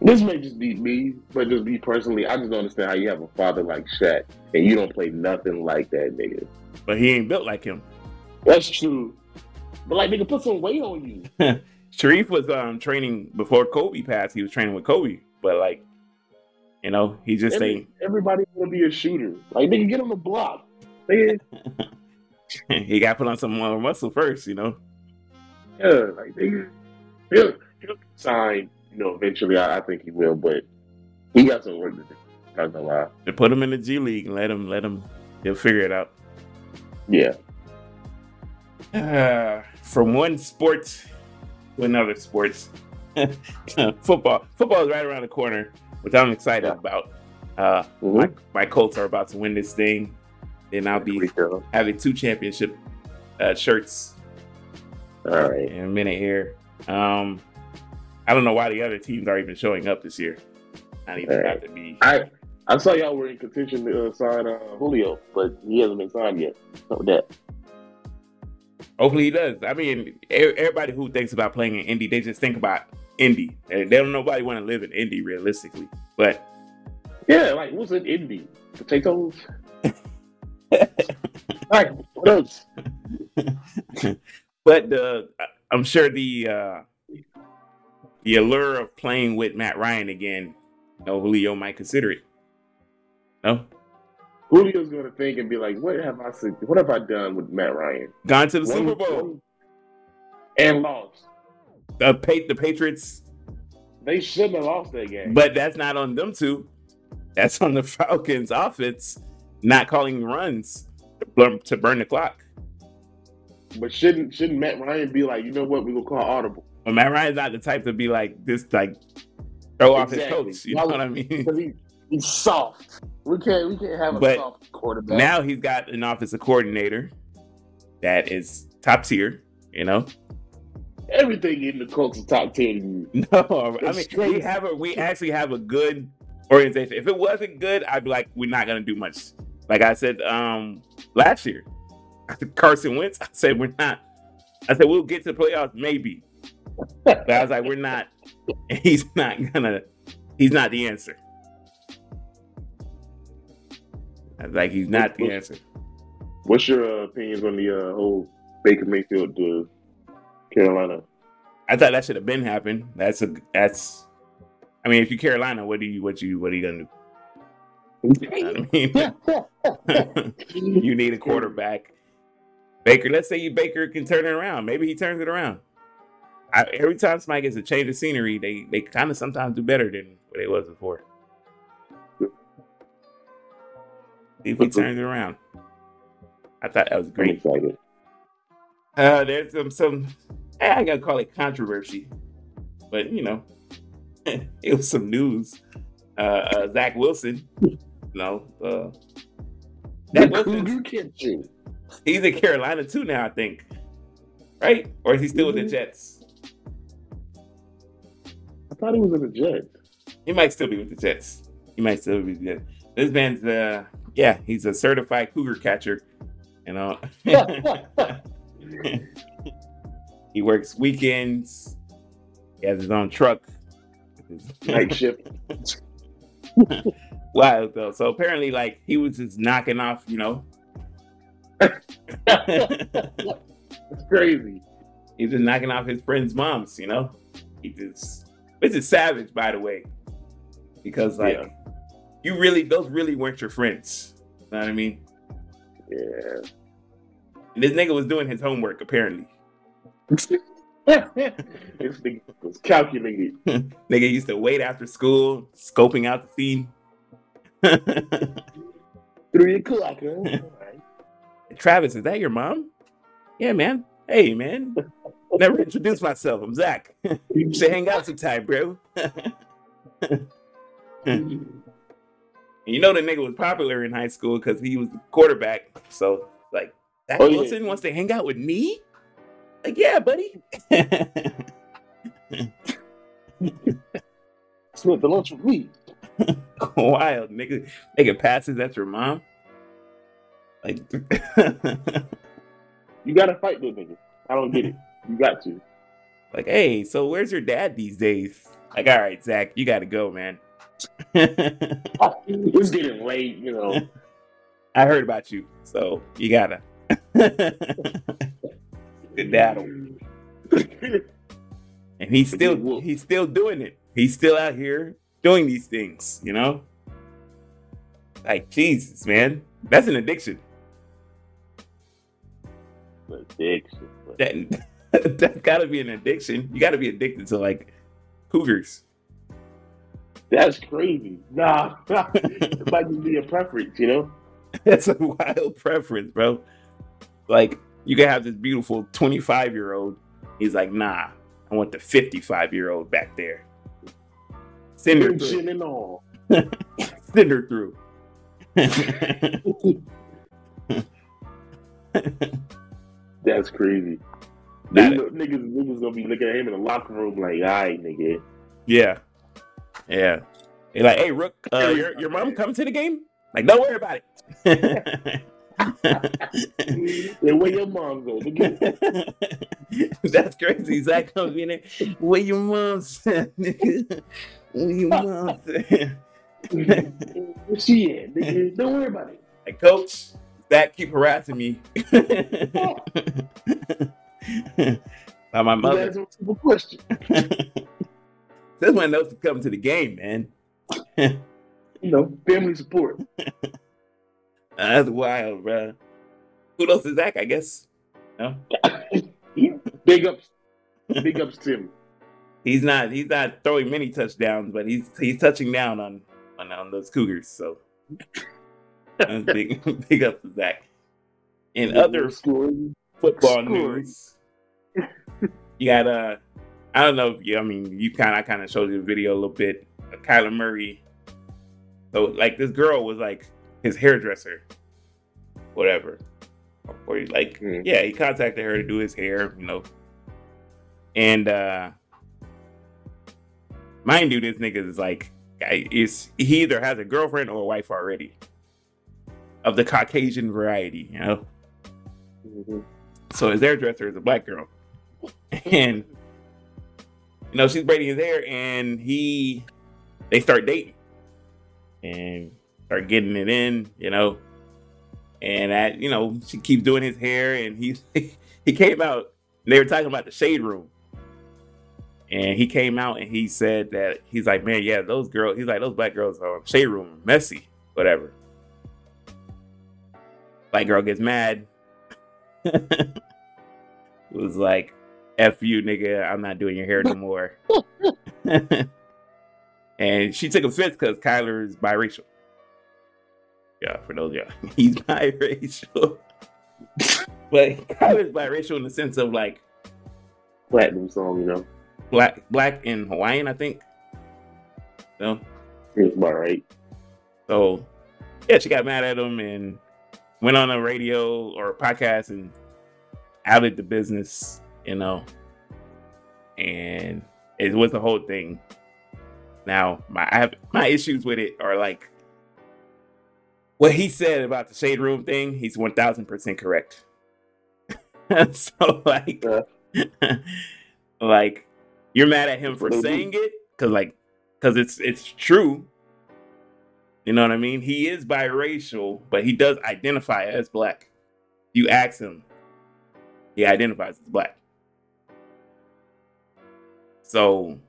This may just be me, but just me personally, I just don't understand how you have a father like Shaq and you don't play nothing like that nigga. But he ain't built like him. That's true. But like, nigga, put some weight on you. Sharif was um, training before Kobe passed. He was training with Kobe, but like, you know, he just Every, ain't. Everybody want to be a shooter. Like, nigga, get on the block. Nigga. He got put on some uh, muscle first, you know. Yeah, like nigga, he'll, he'll sign. You know, eventually, I, I think he will, but he got some work to do. Not gonna lie. They put him in the G League and let him, let him, he'll figure it out. Yeah. Uh, from one sport to another sports. Football. Football is right around the corner, which I'm excited yeah. about. Uh, mm-hmm. my, my Colts are about to win this thing, and I'll be having two championship uh, shirts All right. in a minute here. Um, I don't know why the other teams are even showing up this year. Not even right. about to be. I, I saw y'all were in contention to uh, sign uh, Julio, but he hasn't been signed yet. So that. Hopefully he does. I mean, everybody who thinks about playing in Indy, they just think about Indy. They don't nobody want to live in Indy realistically. But yeah, like what's in Indy? Potatoes. Like what else? But uh, I'm sure the. Uh, The allure of playing with Matt Ryan again, you know, Julio might consider it. No? Julio's going to think and be like, what have I what have I done with Matt Ryan? Gone to the One Super Bowl. And lost. The, pa- the Patriots. They shouldn't have lost that game. But that's not on them two. That's on the Falcons offense not calling runs to burn, to burn the clock. But shouldn't shouldn't Matt Ryan be like, you know what, we're going to call audible? But Matt Ryan's not the type to be like this, like throw off exactly. his coach. You know what I mean? Because he, he's soft. We can't, we can't have a but soft quarterback. Now he's got an offensive coordinator that is top tier. You know, everything in the Colts is top tier. No, I mean straight. we have a, we actually have a good organization. If it wasn't good, I'd be like, we're not gonna do much. Like I said um, last year, Carson Wentz. I said we're not. I said we'll get to the playoffs maybe. But I was like, we're not, he's not gonna, he's not the answer. I was like, he's not the answer. What's your uh, opinions on the uh, whole Baker Mayfield to Carolina? I thought that should have been happened. That's a, that's, I mean, if you're Carolina, what do you, what you, what are you gonna do? You know what I mean? You need a quarterback. Baker, let's say you Baker can turn it around. Maybe he turns it around. I, every time somebody gets a change of scenery, they, they kind of sometimes do better than what they was before. See if he turns it around. I thought that was great. Uh, there's some, some I gotta call it controversy, but you know, it was some news. Uh, uh, Zach Wilson, no, uh, that Wilson, he's in Carolina too now, I think, right? Or is he still mm-hmm. with the Jets? I thought he was with the Jets. He might still be with the Jets. He might still be with the Jets. This man's, uh, yeah, he's a certified cougar catcher. You know, he works weekends. He has his own truck. Night shift. Wild though. So apparently, like he was just knocking off, you know, It's crazy. He's just knocking off his friends' moms, you know? He just, which is savage, by the way. Because, like, yeah. you really, those really weren't your friends. You know what I mean? Yeah. And this nigga was doing his homework, apparently. This nigga was calculated. Nigga used to wait after school, scoping out the scene. Three o'clock, huh? Right. Travis, is that your mom? Yeah, man. Hey, man. Never introduced myself. I'm Zach. You should hang out sometime, bro. You know the nigga was popular in high school because he was the quarterback. So, like, that oh, Wilson yeah. wants to hang out with me? Like, yeah, buddy. Spent the lunch with me. Wild, nigga. Nigga passes at your mom. Like, you gotta fight with nigga. I don't get it. You got to. Like, hey, so where's your dad these days? Like, all right, Zach, you gotta go, man. It's getting late, you know. I heard about you, so you gotta. And he's still he's still doing it. He's still out here doing these things, you know? Like, Jesus, man. That's an addiction. Addiction. That, that's gotta be an addiction. You gotta be addicted to, like, cougars. That's crazy. Nah. It might just be a preference, you know? That's a wild preference, bro. Like, you can have this beautiful twenty-five-year-old. He's like, nah, I want the fifty-five-year-old back there. Send her through. And all. Send her through. That's crazy. That niggas, niggas, niggas gonna be looking at him in the locker room like, all right, nigga. Yeah. Yeah. They're like, hey, Rook, uh, your, your mom coming to the game? Like, don't worry about it. And where your mom goes. That's crazy. Zach comes in there. Where your mom's at, nigga? Where your mom's at? Where she at, nigga? Don't worry about it. Hey, coach, Zach keep harassing me. By my mother. That's a simple question. This one knows to come to the game, man. You know, family support. That's wild, bro. Who else is Zach, I guess? No? Big ups. Big ups to him. He's not he's not throwing many touchdowns, but he's he's touching down on, on, on those Cougars, so big big ups to Zach. In other scoring, football scoring. news, you got uh I don't know if you I mean you kinda I kinda showed you the video a little bit of Kyler Murray. So like this girl was like his hairdresser, whatever, or he's like, mm. yeah, he contacted her to do his hair, you know. And uh, mind you, this nigga is like, is he either has a girlfriend or a wife already, of the Caucasian variety, you know. Mm-hmm. So his hairdresser is a black girl, and you know she's braiding his hair, and he, they start dating, and. Start getting it in, you know, and that, you know, she keeps doing his hair, and he he came out. They were talking about the shade room, and he came out and he said that he's like, man, yeah, those girls. He's like, those black girls are shade room messy, whatever. Black girl gets mad. It was like, F you, nigga. I'm not doing your hair no more. And she took offense because Kyler is biracial. Yeah, for those y'all, he's biracial. But Kyler's biracial in the sense of like platinum song, you know, black, black and Hawaiian, I think. You know? It's about right. So, yeah, she got mad at him and went on a radio or a podcast and outed the business, you know, and it was the whole thing. Now, my I have, my issues with it are like. What he said about the shade room thing, he's one thousand percent correct. So, like, yeah. Like, you're mad at him for mm-hmm. saying it? Because, like, because it's, it's true. You know what I mean? He is biracial, but he does identify as black. You ask him, he identifies as black. So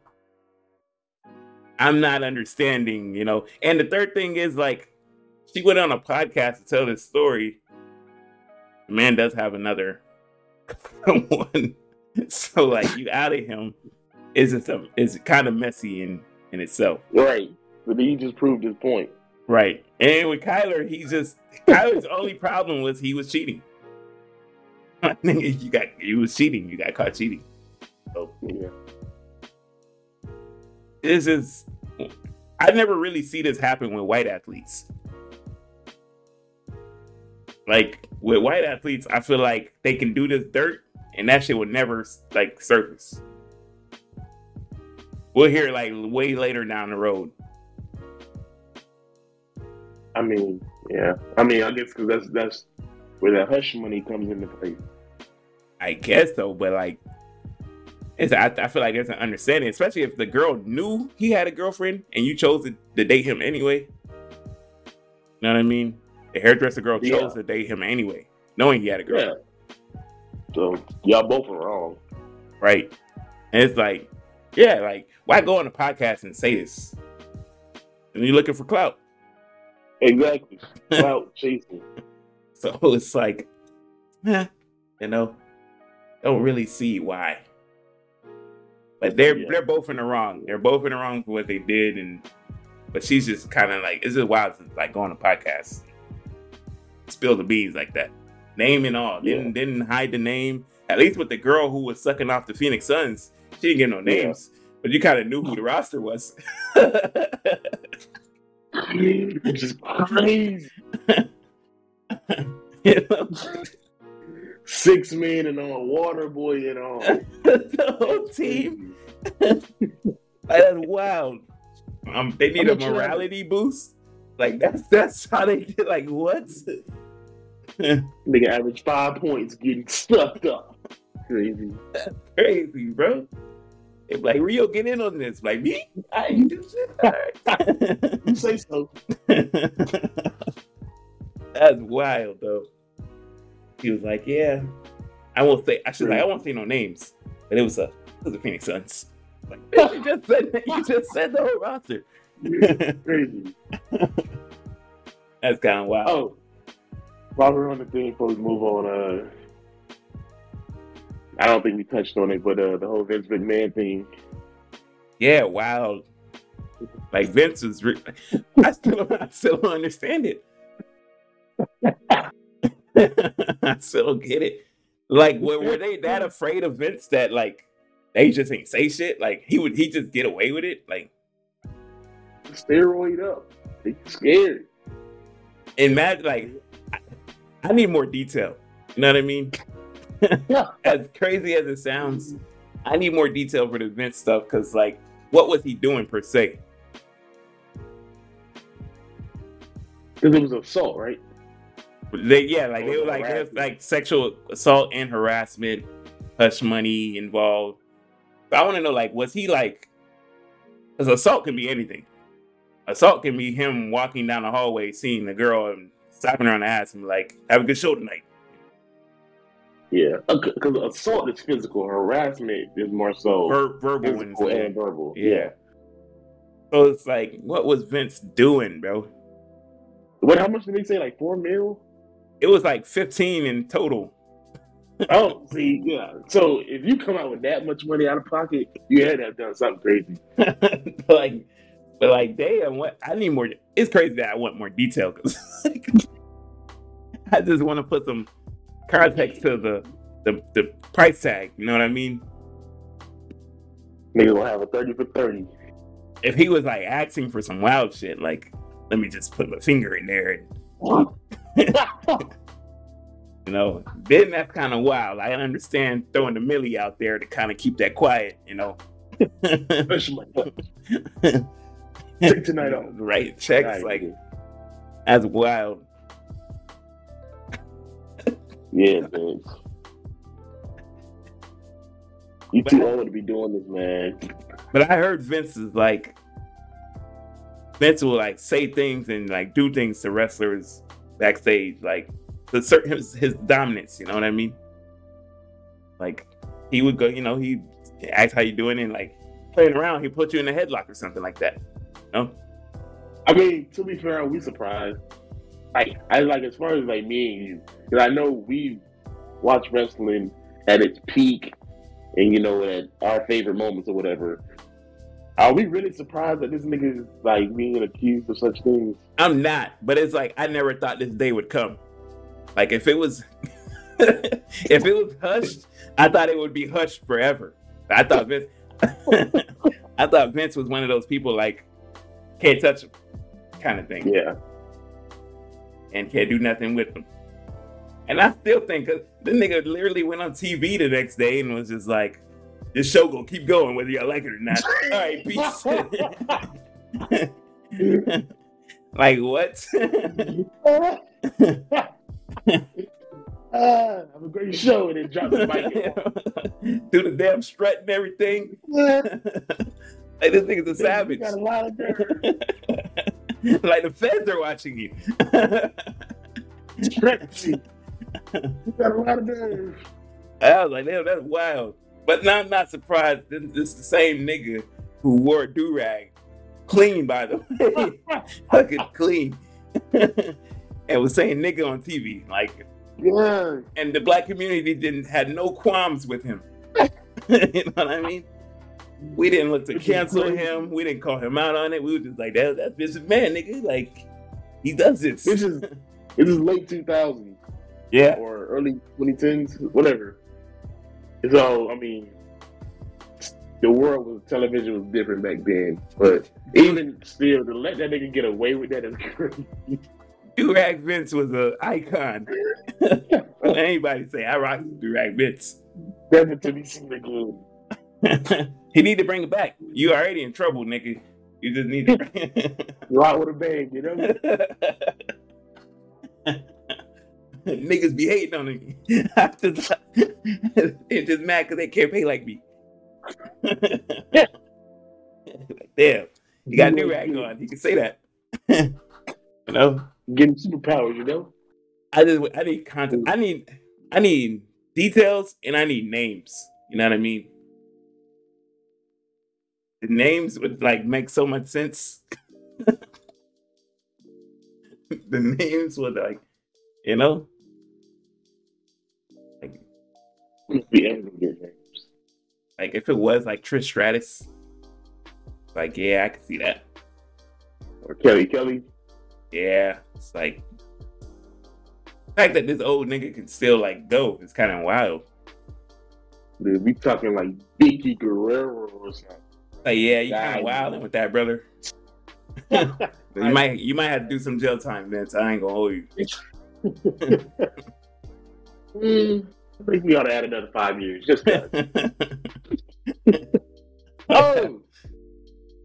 I'm not understanding, you know. And the third thing is, like, she went on a podcast to tell this story. The man does have another one. So, like, you out of him isn't something, is kind of messy in, in itself. Right. But he just proved his point. Right. And with Kyler, he just, Kyler's only problem was he was cheating. you got, you was cheating. You got caught cheating. So, yeah. This is, I never really see this happen with white athletes. Like, with white athletes, I feel like they can do this dirt and that shit would never, like, surface. We'll hear, like, way later down the road. I mean, yeah. I mean, I guess because that's, that's where the hush money comes into play. I guess so, but, like, It's, I, I feel like there's an understanding, especially if the girl knew he had a girlfriend and you chose to, to date him anyway. You know what I mean? The hairdresser girl yeah. chose to date him anyway, knowing he had a girlfriend. Yeah. So y'all both are wrong. Right. And it's like, yeah, like, why go on a podcast and say this? And you're looking for clout. Exactly. Clout chasing. So it's like, eh, you know, don't really see why. But they're yeah. they're both in the wrong. They're both in the wrong for what they did, and but she's just kind of like, it's just wild to like go on a podcast, spill the beans like that, name and all. Yeah. Didn't didn't hide the name. At least with the girl who was sucking off the Phoenix Suns, she didn't give no names, yeah. but you kind of knew who the roster was. Which is crazy. You know? Six men and all, water boy and all. The whole team. Like, that's wild. Um, they need I'm a morality boost. Like that's that's how they get. Like what? Nigga average five points getting stuffed up. Crazy. That's crazy, bro. It's like Rio, get in on this. Like me? I ain't do shit. All right. You say so. That's wild though. He was like, yeah, I won't say, I should like, I won't say no names, but it was a, it was the Phoenix Suns. Like, you just said, you just said the whole roster. Crazy. That's kind of wild. Oh, while we're on the thing, before we move on, uh, I don't think we touched on it, but uh, the whole Vince McMahon thing. Yeah, wild. Like Vince was, re- I still, I still don't understand it. I still don't get it. Like, were, were they that afraid of Vince that like they just ain't say shit? Like he would, he just get away with it? Like steroid up. They scared. And Matt, like, I, I need more detail. You know what I mean? Yeah. As crazy as it sounds, I need more detail for the Vince stuff because, like, what was he doing per se? Because it was assault, right? They, yeah, like they were like there was, like sexual assault and harassment, hush money involved. But I want to know, like, was he like? Because assault can be anything. Assault can be him walking down the hallway, seeing the girl and slapping her on the ass and like, "Have a good show tonight." Yeah, because assault is physical. Harassment is more so Ver- verbal and verbal. Yeah. yeah. So it's like, what was Vince doing, bro? What? How much did they say? Like four mil? It was like fifteen in total. Oh, see, yeah. So if you come out with that much money out of pocket, you had to have done something crazy. Like, but like, damn, what? I need more. It's crazy that I want more detail because like, I just want to put some context to the, the the price tag. You know what I mean? Nigga will have a thirty for thirty. If he was like asking for some wild shit, like let me just put my finger in there and. You know, then that's kind of wild. I understand throwing the millie out there to kind of keep that quiet, you know. Check tonight off. Right, checks like that's wild. Yeah, man. You too old to be doing this, man. But I heard Vince is like Vince will like say things and like do things to wrestlers backstage, like the certain his, his dominance. You know what I mean? Like he would go, you know, he asked how you doing and like playing around, he put you in a headlock or something like that. You know? I mean, to be fair, we surprised. Like I like as far as like me and you, because I know we watch wrestling at its peak, and you know at our favorite moments or whatever. Are we really surprised that this nigga is like being accused of such things? I'm not, but it's like I never thought this day would come. Like if it was, if it was hushed, I thought it would be hushed forever. I thought Vince, I thought Vince was one of those people like can't touch him, kind of thing. Yeah. And can't do nothing with them. And I still think, cause this nigga literally went on T V the next day and was just like, this show gonna keep going whether y'all like it or not. All right, peace. Like, what? uh, have a great show and then drop the mic. Do the damn strut and everything. Like, this nigga's a savage. You got a lot of dirt. Like the feds are watching you. You got a lot of nerve. I was like, damn, that's wild. But now I'm not surprised. It's the same nigga who wore a do-rag, clean by the way, fucking clean, and was saying nigga on T V. Like, yeah. And the black community didn't had no qualms with him. You know what I mean? We didn't look to cancel him. We didn't call him out on it. We were just like, that, that bitch is mad, nigga. Like, he does this. This is this is late two thousands. Yeah. Or early twenty tens, whatever. So, I mean, the world was, television was different back then. But even still, to let that nigga get away with that is crazy. Durag Vince was an icon. Don't anybody say, I rock Durag Vince. Never to be seen again. He need to bring it back. You already in trouble, nigga. You just need to bring it. Rock with a bang, you know? Niggas be hating on me. Just, they're just mad because they can't pay like me. Yeah. Damn. You got a new rag on. You can say that. You know? Getting superpowers, you know? I just I need content. I need I need details and I need names. You know what I mean? The names would like make so much sense. The names would like, you know, like, like if it was like Trish Stratus, like yeah, I could see that. Or Kelly Kelly. Yeah, it's like the fact that this old nigga can still like go is kind of wild. Dude, we talking like Vicky Guerrero or something. Like, yeah, you kind of wilding with that, brother. you might you might have to do some jail time, Vince. I ain't gonna hold you. mm, I think we ought to add another five years. Just oh,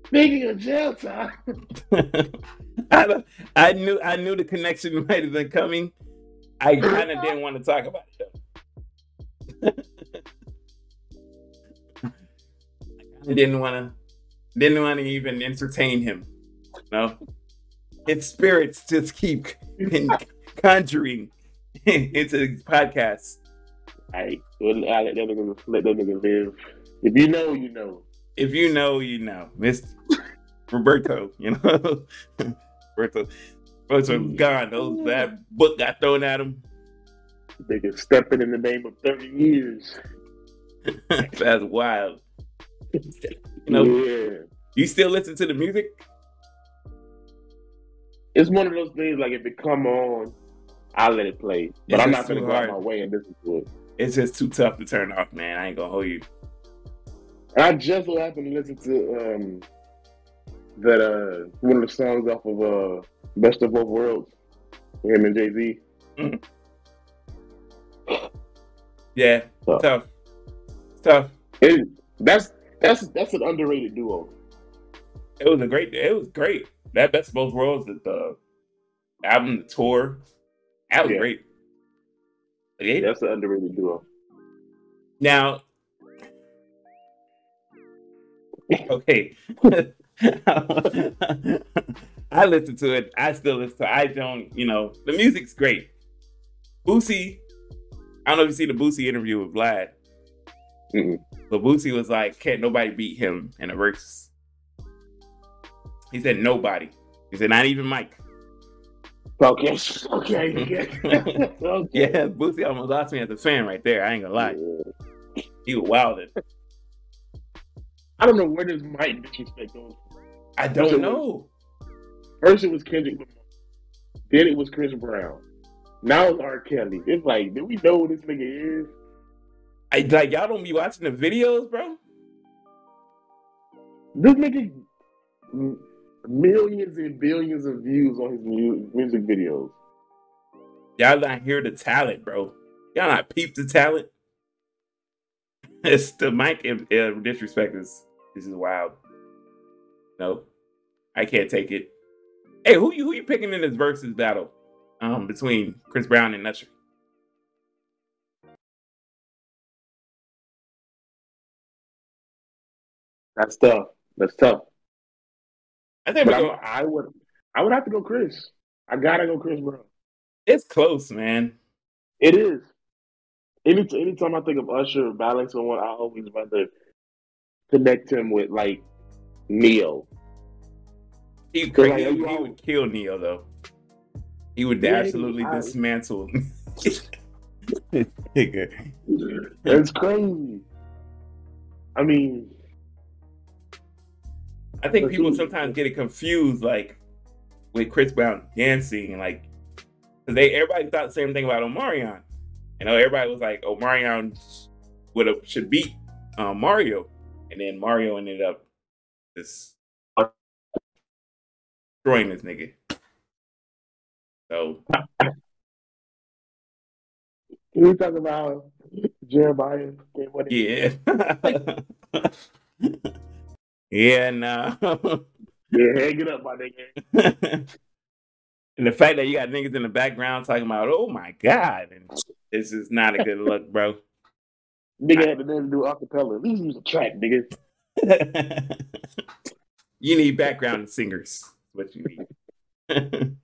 speaking of jail time, I don't, I knew I knew the connection might have been coming. I kind of didn't want to talk about it though. Didn't want to, didn't want to even entertain him. No, his spirits just keep conjuring into these podcasts. I wouldn't let them niggas let them niggas live. If you know, you know. If you know, you know. Mister Roberto, you know, Roberto, Roberto gone. Those that book got thrown at him. They can step in in the name of thirty years. That's wild. You know, yeah. You still listen to the music? It's one of those things like if it come on, I let it play. But it's I'm not gonna go out my way and listen to it. It's just too tough to turn off, man. I ain't gonna hold you. And I just happened to listen to um, that uh, one of the songs off of uh, Best of Both Worlds, him and Jay Z. Mm. Yeah, tough, tough. tough. It, that's. That's that's an underrated duo. It was a great. It was great. That Best of Both Worlds, the, the album, the tour, that was yeah. great. Like, that's an underrated duo. Now, okay, I listen to it. I still listen. To it. I don't. You know, the music's great. Boosie, I don't know if you see the Boosie interview with Vlad. Mm-mm. But Boosie was like, can't nobody beat him in a versus. He said nobody. He said not even Mike. Okay. Okay. okay. Yeah, Boosie almost lost me as a fan right there. I ain't gonna lie. Yeah. He was wilding. I don't know where this Mike disrespect goes from. I don't First know. Was, First it was Kendrick Lamar. Then it was Chris Brown. Now it's R. Kelly. It's like, do we know who this nigga is? I, like, y'all don't be watching the videos, bro? This nigga millions and billions of views on his mu- music videos. Y'all not hear the talent, bro. Y'all not peep the talent. It's the mic and uh, disrespect is this is wild. No, I can't take it. Hey, who you who you picking in this versus battle um, between Chris Brown and Usher? That's tough. That's tough. I think I, I would. I would have to go Chris. I gotta go Chris Brown. It's close, man. It is. Any anytime I think of Usher battling someone, I always rather connect him with like Neo. He, like, he, he always, would kill Neo though. He would yeah, absolutely I, dismantle. It's crazy. I mean, I think people sometimes get it confused, like with Chris Brown dancing, like because they everybody thought the same thing about Omarion. You know, everybody was like, Omarion would have should beat um, Mario, and then Mario ended up just destroying this nigga. So we talking about Jeremiah? Yeah. Yeah, nah. Yeah, hang it up, my nigga. And the fact that you got niggas in the background talking about, oh my God, and it's just not a good look, bro. Nigga had to then do acapella. At least use a track, nigga. You need background singers. What you need.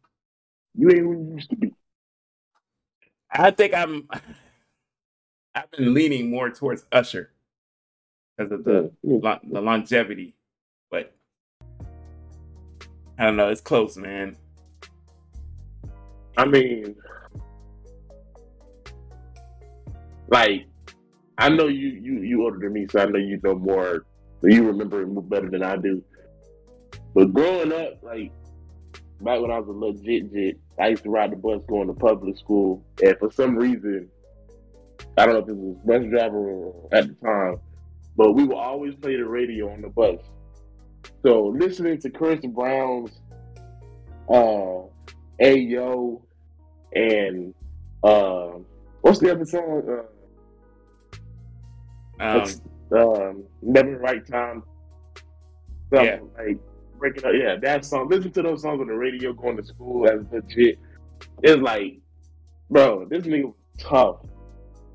You ain't who you used to be. I think I'm. I've been leaning more towards Usher because of the yeah. lo- the longevity, but I don't know. It's close, man. I mean, like, I know you, you, you older than me, so I know you know more, you remember it better than I do. But growing up, like, back when I was a little jit jit, I used to ride the bus going to public school, and for some reason, I don't know if it was bus driver at the time, but we would always play the radio on the bus. So listening to Chris Brown's, uh, Hey Yo, and uh, what's the other song? Uh, um, um, Never Right Time. Something yeah. like breaking up. Yeah, that song. Listen to those songs on the radio going to school as legit. It's like, bro, this nigga was tough.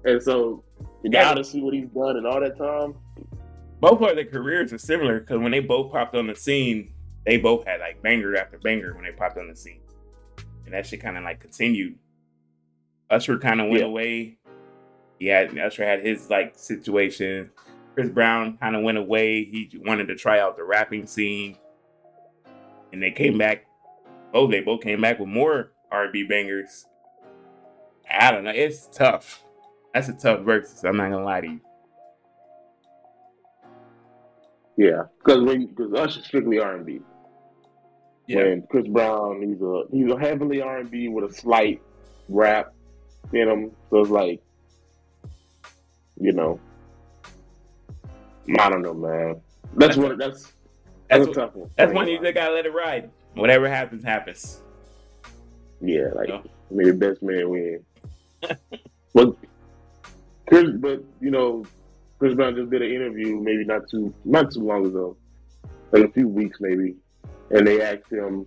And so you gotta see what he's done and all that time. Both of their careers are similar because when they both popped on the scene, they both had like banger after banger when they popped on the scene. And that shit kind of like continued. Usher kind of went yeah. away. Yeah, Usher had his like situation. Chris Brown kind of went away. He wanted to try out the rapping scene, and they came back. Oh, they both came back with more R and B bangers. I don't know. It's tough. That's a tough versus. I'm not gonna lie to you. Yeah, because when because Usher strictly R and B. Yeah. When Chris Brown, he's a he's a heavily R and B with a slight rap in him, so it's like, you know, I don't know, man. That's, that's what that's that's, that's a tough one. That's one you just gotta let it ride. Whatever happens, happens. Yeah, like oh. I mean, the best man win. But Chris, but you know, Chris Brown just did an interview, maybe not too not too long ago, like a few weeks maybe. And they asked him,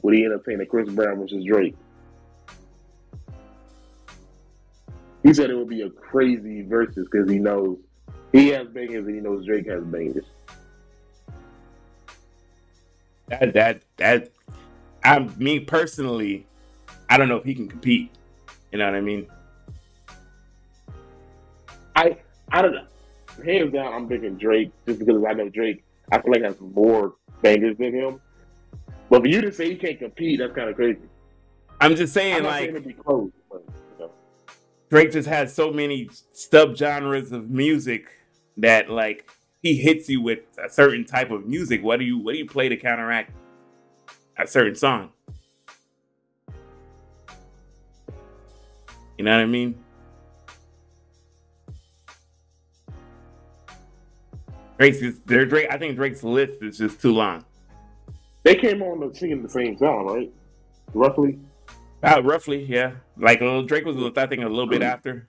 would he end up saying that Chris Brown versus Drake? He said it would be a crazy versus because he knows he has bangers and he knows Drake has bangers. That, that, that, I, me personally, I don't know if he can compete. You know what I mean? I I don't know. Hands down, I'm picking Drake just because I know Drake. I feel like that's more bangers than him. But for you to say he can't compete, that's kind of crazy. I'm just saying, I'm like, saying it'd be close, but, you know. Drake just has so many sub-genres of music that, like, he hits you with a certain type of music. What do you what do you play to counteract a certain song? You know what I mean? Drake's just, they're Drake. I think Drake's list is just too long. They came on the singing the same song, right? Roughly. Uh, roughly, yeah. Like Drake was, I think, a little bit after.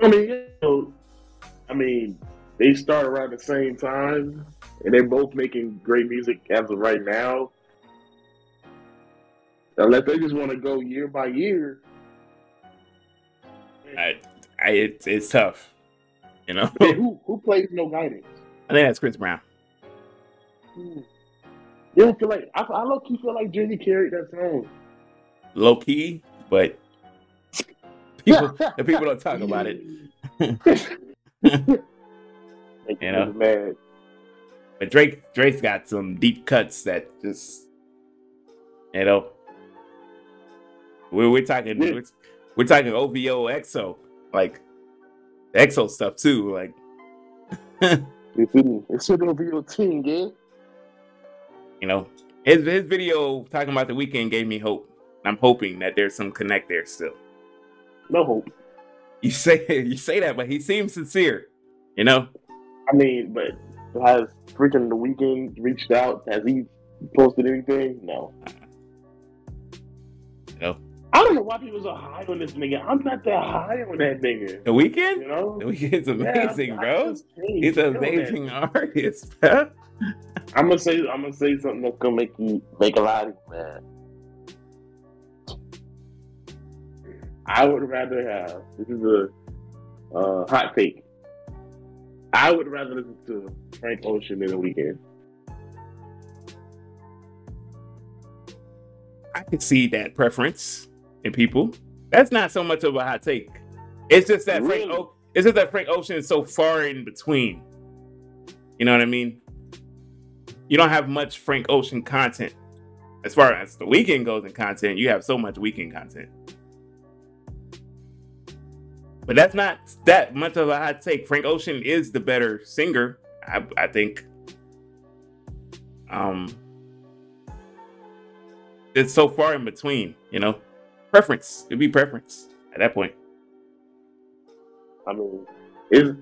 I mean, you know, I mean, they started around the same time, and they're both making great music as of right now. Unless they just want to go year by year. I, I, it's it's tough, you know. Hey, who who plays No Guidance? I think that's Chris Brown. Hmm. You don't feel like I, I low key feel like Jersey carried that song. Low key, but people the people don't talk about it. You know, mad. But Drake Drake's got some deep cuts that just, you know, we're we're talking. Yeah. We're, We're talking O V O, E X O, like E X O stuff too. Like, it's an O V O team, yeah. You know, his his video talking about the weekend gave me hope. I'm hoping that there's some connect there still. No hope. You say you say that, but he seems sincere. You know. I mean, but has freaking The Weeknd reached out? Has he posted anything? No. No. I don't know why people so high on this nigga. I'm not that high on that nigga. The Weeknd? You know? The Weeknd's amazing, yeah, bro. He's an amazing artist, bro. I'm gonna say I'm gonna say something that's gonna make you make a lot of man. I would rather have this is a uh, hot take. I would rather listen to Frank Ocean than The Weeknd. I could see that preference. And people, that's not so much of a hot take. It's just that really? Frank o- it's just that Frank Ocean is so far in between. You know what I mean? You don't have much Frank Ocean content. As far as The Weeknd goes in content, you have so much Weeknd content. But that's not that much of a hot take. Frank Ocean is the better singer, I, I think. Um, it's so far in between, you know? Preference. It'd be preference at that point. I mean, is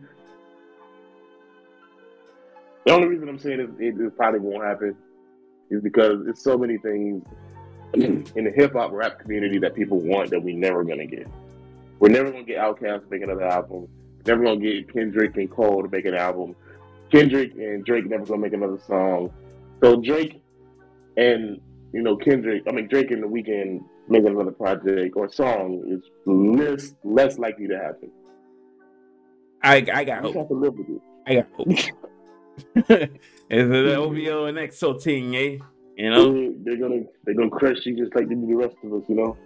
the only reason I'm saying it, it, it probably won't happen is because there's so many things in the hip hop rap community that people want that we never gonna get. We're never gonna get Outkast to make another album. We're never gonna get Kendrick and Cole to make an album. Kendrick and Drake never gonna make another song. So Drake and you know Kendrick, I mean Drake and The Weeknd make another project or song is less less likely to happen. I I got you hope. Have to live with it. I got hope. It's an O V O and E X O thing, eh? You know they're gonna they're gonna crush you just like they do the rest of us, you know.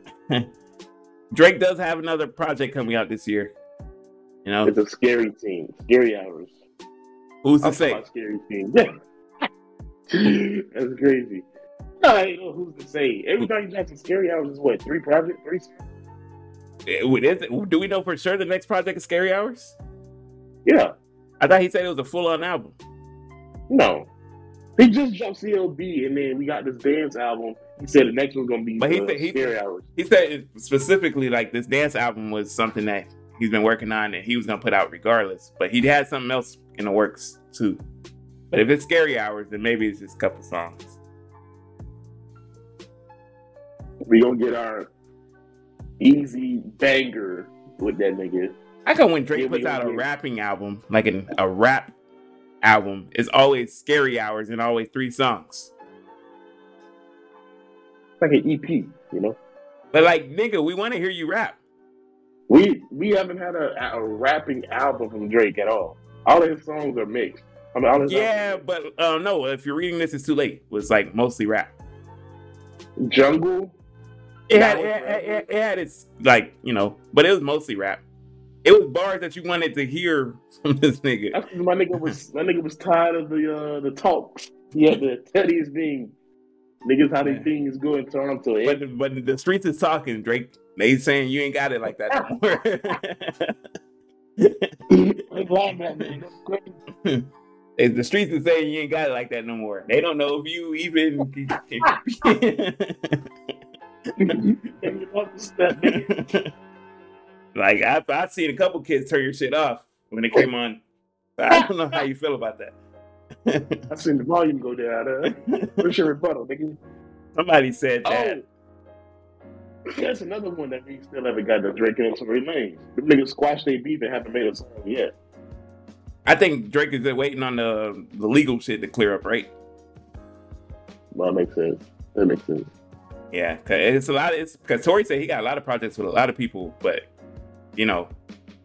Drake does have another project coming out this year. You know, it's a scary team, scary hours. Who's to say? Scary team. That's crazy. I don't know who's to say. Every time you have some scary hours is what, three projects? Three? Is it, do we know for sure the next project is Scary Hours? Yeah. I thought he said it was a full-on album. No. He just dropped C L B and then we got this dance album. He said the next one's going to be but he uh, said, he, Scary Hours. He said specifically like this dance album was something that he's been working on and he was going to put out regardless. But he had something else in the works too. But if it's Scary Hours, then maybe it's just a couple songs. We gonna get our easy banger with that nigga. I can when Drake yeah, puts out a get... rapping album, like an, a rap album, it's always Scary Hours and always three songs. It's like an E P, you know. But like, nigga, we want to hear you rap. We we haven't had a, a rapping album from Drake at all. All of his songs are mixed. I mean, all his yeah, but uh, no, if you're reading this, it's too late. It was like mostly rap. Jungle. It had, it, had, it, had, it had its, like, you know, but it was mostly rap. It was bars that you wanted to hear from this nigga. My nigga was my nigga was tired of the uh, the talk. Yeah, the Teddy's being niggas how they things go and turn them to it. But the, but the streets is talking, Drake. They saying you ain't got it like that no more. That's wild, man. That's crazy. The streets is saying you ain't got it like that no more. They don't know if you even. Like I, I've seen a couple kids turn your shit off when it came on. I don't know how you feel about that. I've seen the volume go down. Uh, what's your rebuttal, nigga? Somebody said that. Oh, that's another one that we still haven't got the Drake and some remains. The niggas squashed their beef and haven't made a song yet. I think Drake is waiting on the, the legal shit to clear up, right? Well, that makes sense. That makes sense. Yeah, cause it's a lot. Of, it's because Tory said he got a lot of projects with a lot of people, but you know,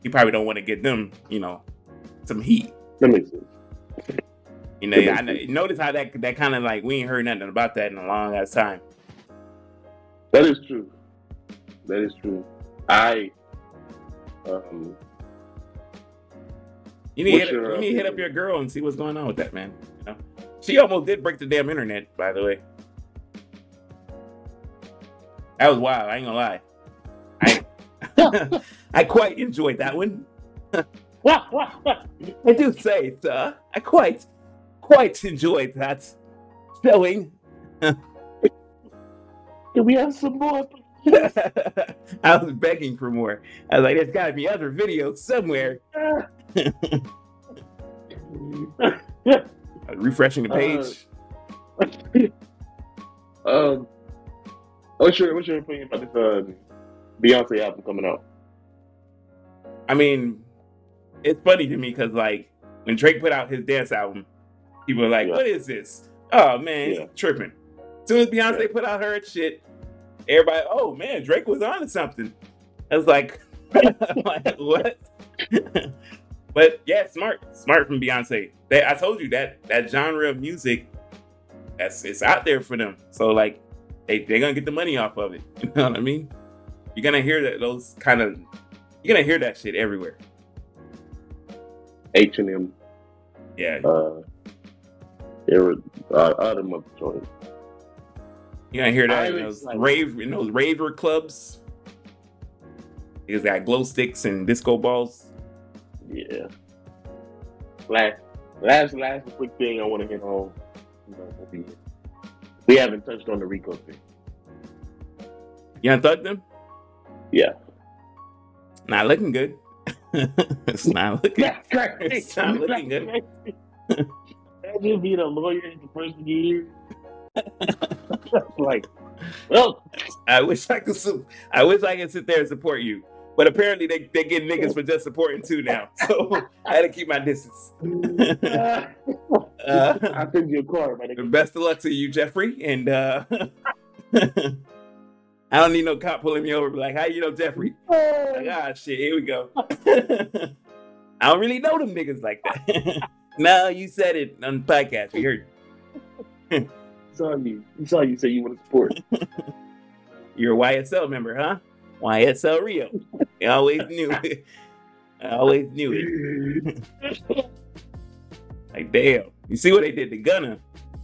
he probably don't want to get them, you know, some heat. That makes sense. You know, I, sense. Notice how that that kind of like we ain't heard nothing about that in a long ass time. That is true. That is true. I. Um, You need, hit, your, you need uh, to hit up your girl and see what's going on with that, man. You know? She almost did break the damn internet, by the way. That was wild. I ain't gonna lie. I, I quite enjoyed that one. I do say, sir, I quite, quite enjoyed that showing. Can we have some more? I was begging for more. I was like, there's gotta be other videos somewhere. Refreshing the page. Uh, um, what's your what's your opinion about this uh, Beyonce album coming out? I mean, it's funny to me because like when Drake put out his dance album, people were like, yeah. "What is this? Oh man, yeah. tripping!" As soon as Beyonce yeah. put out her shit, everybody, "Oh man, Drake was onto something." I was like, like "What?" But yeah, smart, smart from Beyonce. They, I told you that that genre of music, that's it's out there for them. So like, they they're gonna get the money off of it. You know what I mean? You're gonna hear that those kind of, you're gonna hear that shit everywhere. H and M, yeah. Uh, it was uh, autumn of joy. You're gonna hear that I in those like, rave in those raver clubs. It's got glow sticks and disco balls. Yeah. Last, last, last quick thing I want to hit home. We haven't touched on the Rico thing. You unthug them? Yeah. Not looking good. It's not looking. That's correct. It's not looking good. Imagine being a lawyer in the first year. Like, well, I wish I could. I wish I could sit there and support you. But apparently they they get niggas for just supporting too now. So I had to keep my distance. uh, uh, I think you're car, buddy. Best of luck to you, Jeffrey. And uh, I don't need no cop pulling me over. Like, how you know Jeffrey? Like, ah, shit, here we go. I don't really know them niggas like that. No, you said it on the podcast. We heard you. It's all you. It's all you say you want to support. You're a Y S L member, huh? Y S L Rio. I always knew it. I always knew it. Like, damn. You see what they did to Gunna?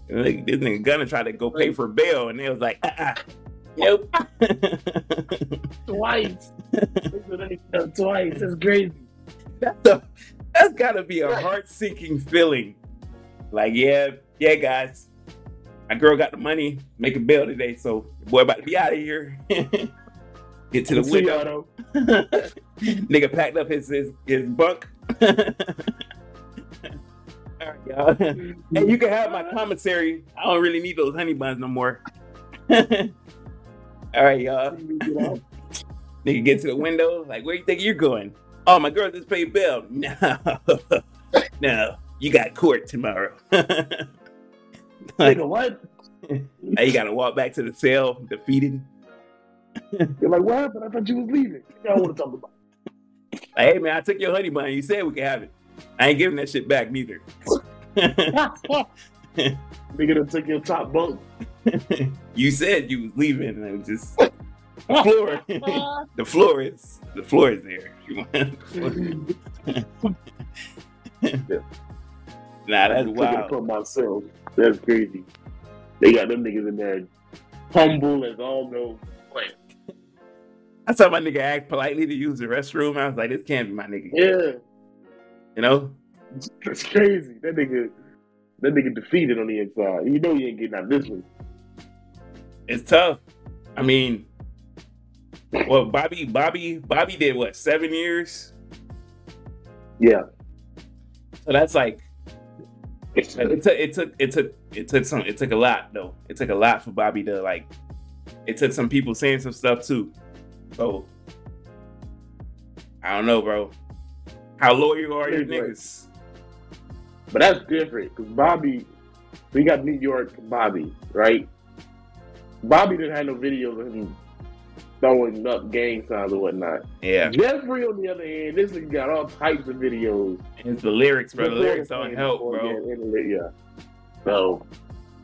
Like, this nigga Gunna tried to go pay for bail, and they was like, uh-uh. Nope. Twice. Twice. That's crazy. That's, a, that's gotta be a heart-sinking feeling. Like, yeah, yeah, guys. My girl got the money, make a bail today, so the boy about to be out of here. Get to the window. Nigga packed up his his, his bunk. All right, y'all. And hey, you can have my commissary. I don't really need those honey buns no more. All right, y'all. Nigga get to the window. Like, where you think you're going? Oh, my girl just paid bail. No, no, you got court tomorrow. Like, nigga, what? Now you gotta walk back to the cell, defeated. You're like, what happened? I thought you was leaving. I don't want to talk about it. Like, hey, man, I took your honey bun. You said we could have it. I ain't giving that shit back, neither. Nigga done took your top bunk. You said you was leaving. And I was just floor. The floor is the floor is there. Yeah. Nah, that's wild. For myself, that's crazy. They got them niggas in there, humble as all no players. I saw my nigga act politely to use the restroom. I was like, this can't be my nigga. Yeah. You know? That's crazy. That nigga that nigga defeated on the inside. You know you ain't getting out this one. It's tough. I mean, well, Bobby, Bobby, Bobby did what, seven years? Yeah. So that's like it took it took it took it took, it took some it took a lot though. It took a lot for Bobby to like it took some people saying some stuff too. So I don't know, bro. How loyal are your niggas? But that's different because Bobby, we got New York Bobby, right? Bobby didn't have no videos of him throwing up gang signs or whatnot. Yeah. Jeffrey, on the other hand, this nigga got all types of videos. And it's the lyrics, bro. The lyrics don't help, bro. Yeah. So,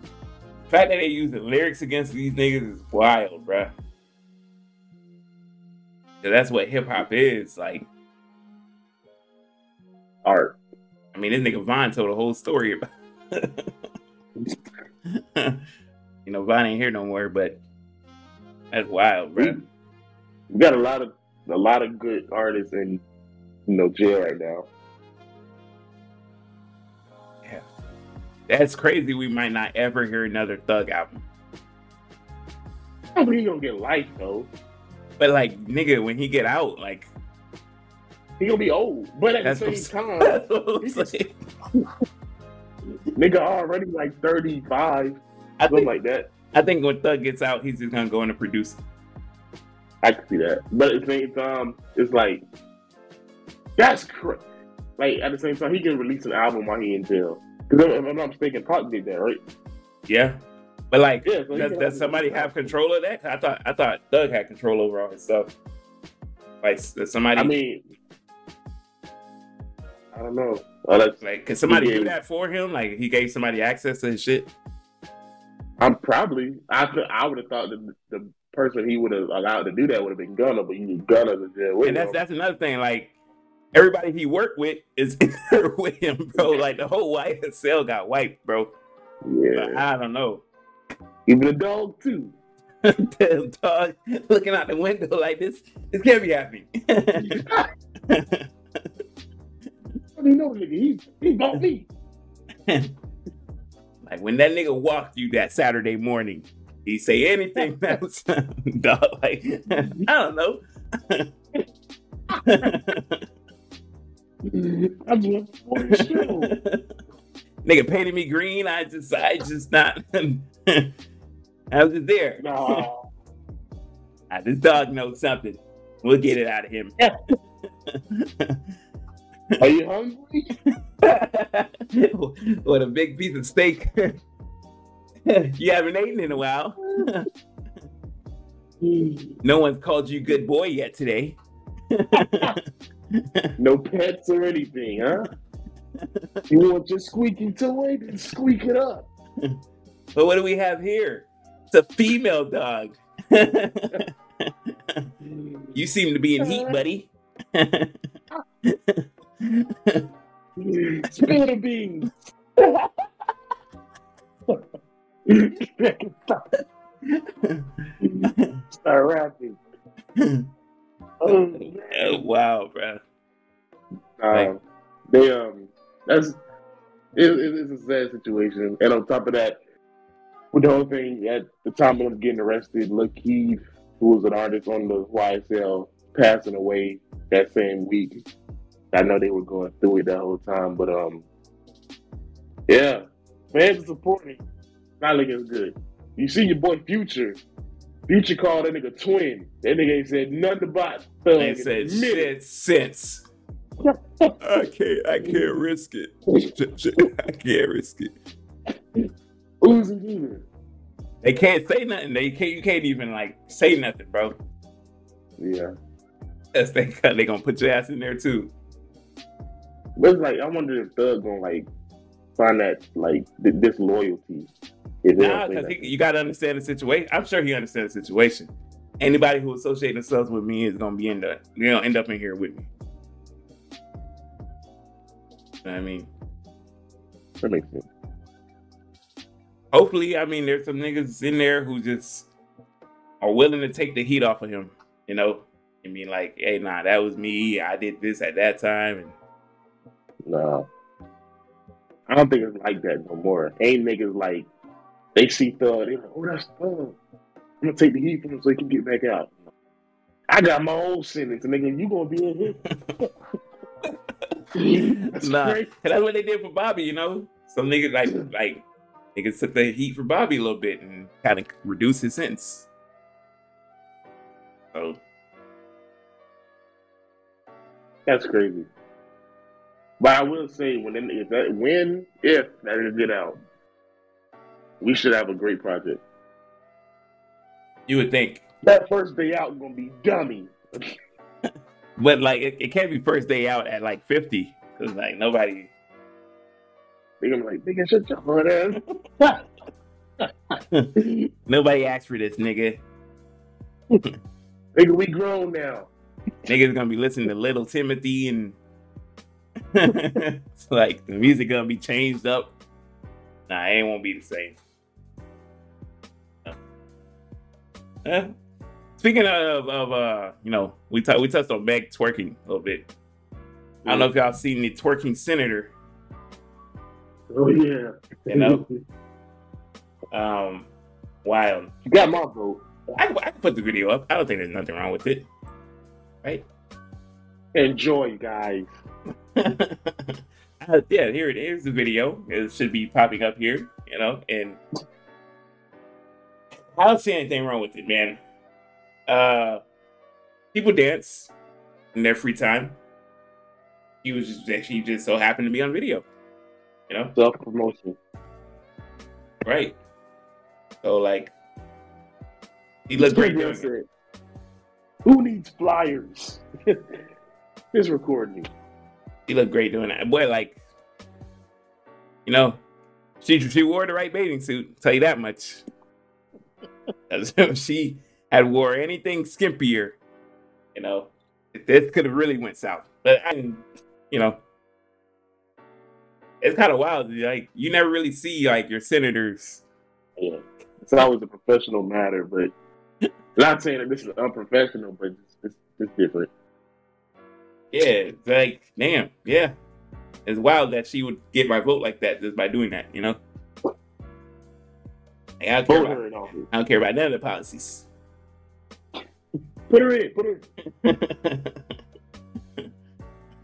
the fact that they use the lyrics against these niggas is wild, bro. That's what hip hop is, like. Art. I mean, this nigga Von told the whole story about you know, Von ain't here no more, but that's wild, bro. We got a lot of a lot of good artists in you know jail right now. Yeah. That's crazy. We might not ever hear another Thug album. I mean, he gonna get life though. But like, nigga, when he get out, like he gonna be old, but at that's the same time, nigga already like thirty-five, I something think, like that. I think when Thug gets out, he's just gonna go into producing. I can see that, but at the same time, it's like that's crazy. Like at the same time, he can release an album while he in jail. Because if I'm not mistaken, Pac did that, right? Yeah, but like, yeah, so does, does have somebody have control of that? I thought I thought Thug had control over all his stuff. Like, does somebody? I mean. I don't know. Oh, that's, like, can somebody do that for him? Like, he gave somebody access to his shit? I'm probably. I th- I would have thought the the person he would have allowed to do that would have been Gunna, but you need Gunna to jail with him. And that's that's another thing. Like, everybody he worked with is with him, bro. Like, the whole Y S L got wiped, bro. Yeah. But I don't know. Even the dog too. The dog looking out the window like this. This can't be happening. You know, nigga, he, he bought me. Like when that nigga walked you that Saturday morning, he say anything that was dog, like I don't know. I'm just for the show. Nigga painted me green. I just, I just not. I was just there. No. I, this dog knows something. We'll get it out of him. Are you hungry? What a big piece of steak. You haven't eaten in a while. No one's called you good boy yet today. No pets or anything, huh? You want your squeaky toy? Then squeak it up. But what do we have here? It's a female dog. You seem to be in heat, buddy. Spill the beans. Start rapping. Oh, oh wow, bro. Um, they um, that's it, it, it's a sad situation, and on top of that, with the whole thing at the time of him getting arrested, Lakeith, who was an artist on the Y S L, passing away that same week. I know they were going through it that whole time, but um, yeah, fans are supporting. Not looking good. You see your boy Future. Future called that nigga twin. That nigga ain't said nothing about Thug. Ain't said shit since. I can't. I can't risk it. I can't risk it. Who's even? They can't say nothing. They can't. You can't even like say nothing, bro. Yeah. That's they. They gonna put your ass in there too. But it's like I wonder if Thug gonna like find that like th- disloyalty. Nah, because you gotta understand the situation. I'm sure he understands the situation. anybody who associates themselves with me is gonna be in the, you know, end up in here with me. You know what I mean? That makes sense. Hopefully, I mean, there's some niggas in there who just are willing to take the heat off of him, you know? I mean, like, hey, nah, that was me. I did this at that time. And... Nah. I don't think it's like that no more. Ain't niggas like, they see Thug, they like, oh, that's Thug. I'm going to take the heat from him so he can get back out. I got my own sentence, and nigga, you going to be in here? That's nah, crazy. That's what they did for Bobby, you know. Some niggas like like niggas took the heat for Bobby a little bit and kind of reduced his sentence. So that's crazy. But I will say, when if that, when if that is get out, we should have a great project. You would think that first day out gonna be dummy. But like, it, it can't be first day out at like fifty, cause like nobody. They gonna be like, nigga, shut your hard ass. Nobody asked for this, nigga. Nigga, we grown now. Niggas gonna be listening to Little Timothy and it's like the music gonna be changed up. Nah, it won't be the same. No. Huh? Speaking of, of uh, you know, we t- we touched on Meg twerking a little bit. I don't know if y'all seen the twerking senator. Oh yeah, you know, um, wild. You got my vote. I, I can put the video up. I don't think there's nothing wrong with it, right? Enjoy, guys. uh, yeah, here it is. The video. It should be popping up here, you know. And I don't see anything wrong with it, man. Uh, people dance in their free time. He was just actually just so happened to be on video, you know, self promotion, right? So like, he looked great doing it. Who needs flyers? He's recording. He looked great doing that, boy. Like, you know, she she wore the right bathing suit. Tell you that much. She had wore anything skimpier, you know, this could have really went south. But I, you know, it's kind of wild. Like, you never really see like your senators. Yeah, it's always a professional matter, but not saying that this is unprofessional, but it's, it's, it's different. Yeah, it's like, damn, yeah, it's wild that she would get my vote like that just by doing that, you know. Like, I don't care about, about I don't care about none of the policies. Put her in, put her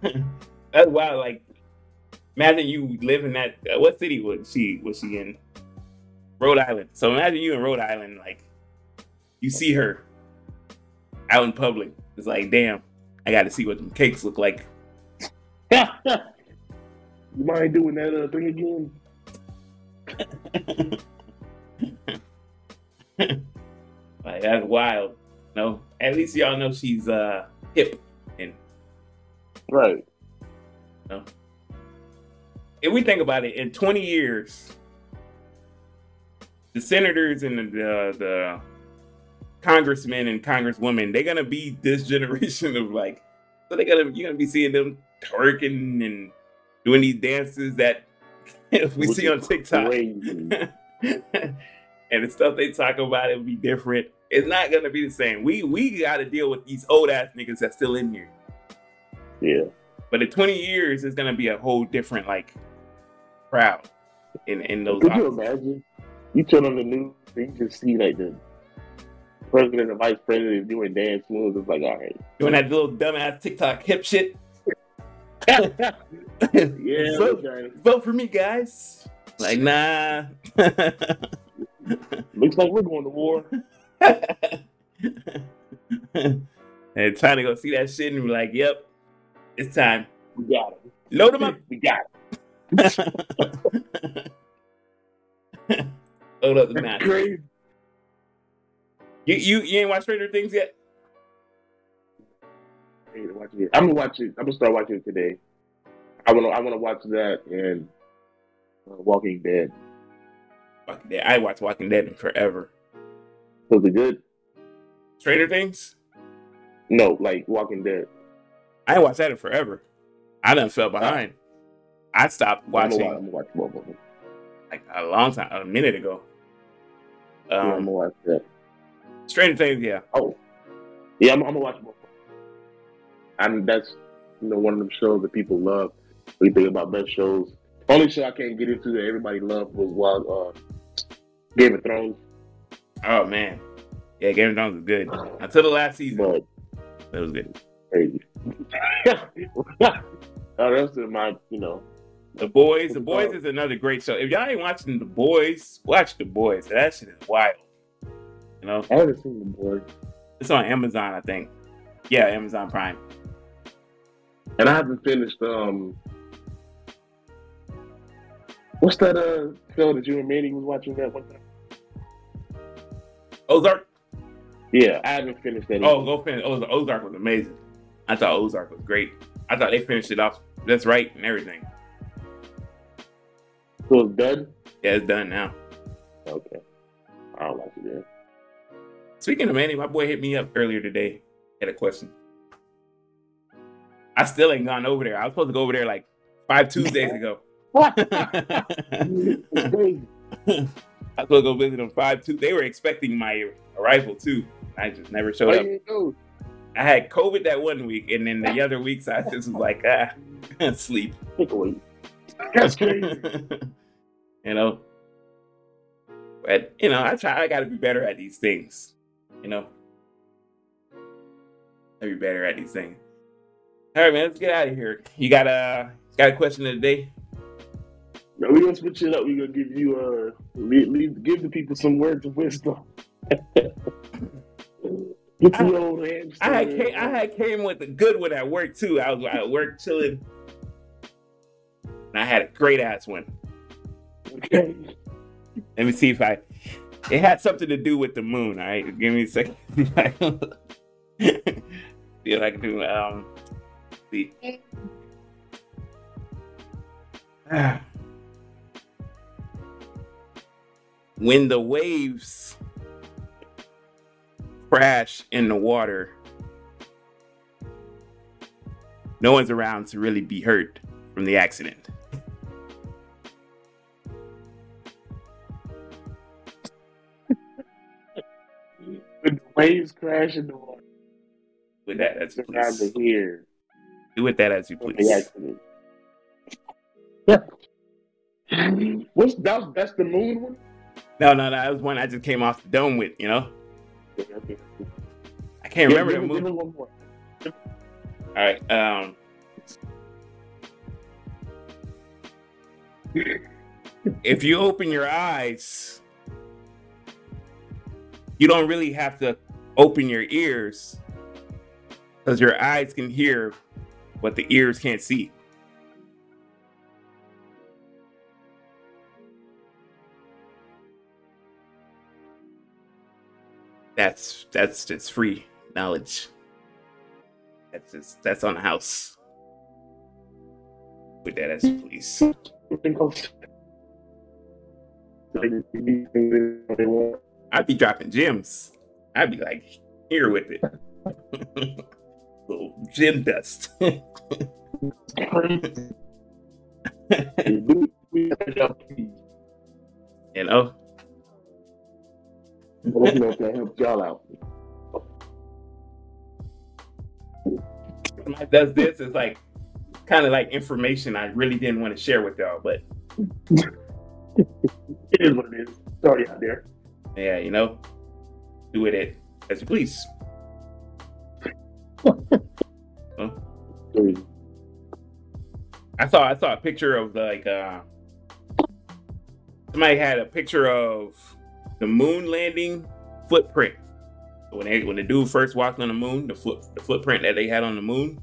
in. That's wild. Like, imagine you live in that, uh, what city was she, was she in? Rhode Island. So imagine you in Rhode Island, like, you see her out in public. It's like, damn, I got to see what them cakes look like. You mind doing that uh, thing again? Like, that's wild. No, at least y'all know she's uh, hip and right. No. If we think about it, in twenty years, the senators and the, the, the congressmen and congresswomen, they're gonna be this generation of like, so they're gonna you're gonna be seeing them twerking and doing these dances that we see on TikTok, and the stuff they talk about, it'll be different. It's not gonna be the same. We we gotta deal with these old ass niggas that's still in here. Yeah. But in twenty years, it's gonna be a whole different like crowd in in those. Could offices. You imagine? You turn on the news and you just see like the president and vice president doing dance moves. It's like, all right, doing that little dumbass TikTok hip shit. Yeah. Vote, okay. Vote for me, guys. Like, nah. Looks like we're going to war. And trying to go see that shit and be like, yep, it's time. We got it. Load them up. We got it. Load up the match. You, you you ain't watched Stranger Things yet? I ain't watching it. I'm gonna watch it. I'm gonna start watching it today. I wanna I wanna watch that and uh, Walking Dead. Walking Dead. I watched Walking Dead forever. Was it good? Stranger Things? No, like Walking Dead. I ain't watched that in forever. I done fell behind. I stopped watching. I'm gonna watch both of them. Like a long time, a minute ago. Um, yeah, I'm gonna watch that. Stranger Things, yeah. Oh, yeah, I'm, I'm gonna watch both of them. And that's, you know, one of them shows that people love. When you think about best shows, only show I can't get into that everybody loved was while, uh, Game of Thrones. Oh man, yeah, Game of Thrones was good until the last season. But, that was good. Crazy. Oh, that's my, you know. The Boys. The Boys is another great show. If y'all ain't watching The Boys, watch The Boys. That shit is wild. You know? I haven't seen The Boys. It's on Amazon, I think. Yeah, Amazon Prime. And I haven't finished, um... what's that, uh, show that you and Manny was watching that one time? Ozark? Yeah, I haven't finished that. Oh, either. Go finish. Ozark. Ozark was amazing. I thought Ozark was great. I thought they finished it off. That's right and everything. So it's done? Yeah, it's done now. Okay. I don't like it there. Speaking of Manny, my boy hit me up earlier today. Had a question. I still ain't gone over there. I was supposed to go over there like five Tuesdays ago. What? I was supposed to go visit them five two. They were expecting my arrival too. I just never showed up. Go? I had COVID that one week, and then the other weeks I just was like, ah, sleep. That's crazy. You know, but you know, I try. I got to be better at these things. You know, I be better at these things. All right, man, let's get out of here. You got a got a question of the day? No, we gonna switch it up. We gonna give you uh, leave, leave, give the people some words of wisdom. Get I, old I, had came, I had came with a good one at work too. I was at work chilling, and I had a great ass one. Okay. Let me see if I. It had something to do with the moon. All right, give me a second. See if I can do. Um, see. Ah. When the waves crash in the water, no one's around to really be hurt from the accident. When the waves crash in the water, with that as you please. Here. Do with that as you please. The accident. What's that? That's the moon one? No, no, no. That was one I just came off the dome with, you know? I can't yeah, remember the movie. One more. All right. Um, if you open your eyes, you don't really have to open your ears because your eyes can hear what the ears can't see. That's that's just free knowledge. That's just, that's on the house. With that as please. I'd be dropping gems. I'd be like here with it. Little gem dust. You know? I don't know if that helps y'all out. When I does this, it's like kind of like information I really didn't want to share with y'all, but it is what it is. Sorry out there. Yeah, you know, do with it as you please. Huh? I saw I saw a picture of like uh, somebody had a picture of the moon landing footprint. When they, when the dude first walked on the moon, the foot, the footprint that they had on the moon,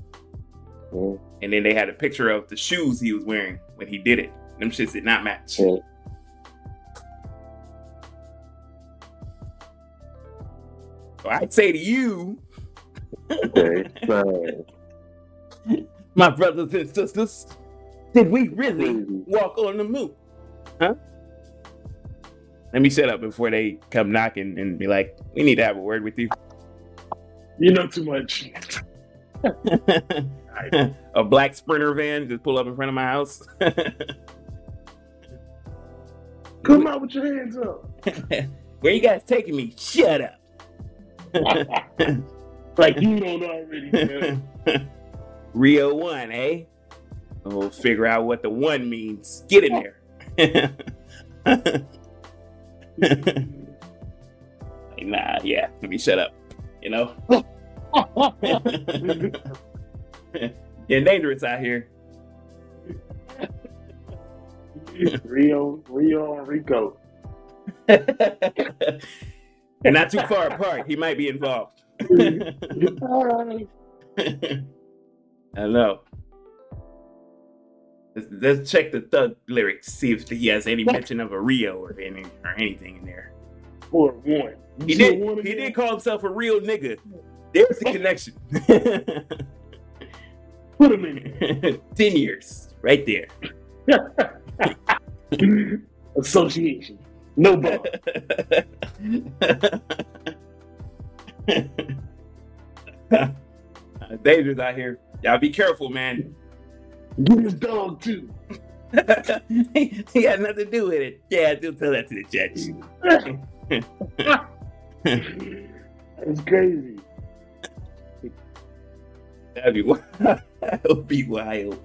mm. and then they had a picture of the shoes he was wearing when he did it. Them shits did not match. Mm. So I'd say to you, my brothers and sisters, did we really walk on the moon? Huh? Let me shut up before they come knocking and be like, we need to have a word with you. You know too much. A black sprinter van just pull up in front of my house. Come out with your hands up. Where you guys taking me? Shut up. Like you don't already know. Rio one, eh? We'll figure out what the one means. Get in there. Nah, yeah. Let me shut up. You know? You're dangerous out here. Rio, Rio, and Rico. And not too far apart. He might be involved. All right. Hello. Let's, let's check the Thug lyrics, see if he has any mention of a Rio or any, or anything in there. Or one. He did. One he did call himself a real nigga. There's the connection. Put him in there. Ten years, right there. Association. No ball. Dangerous out here. Y'all be careful, man. Get his dog too. he, he had nothing to do with it. Yeah, I do tell that to the judge. That's crazy. That'd be wild. That would be wild.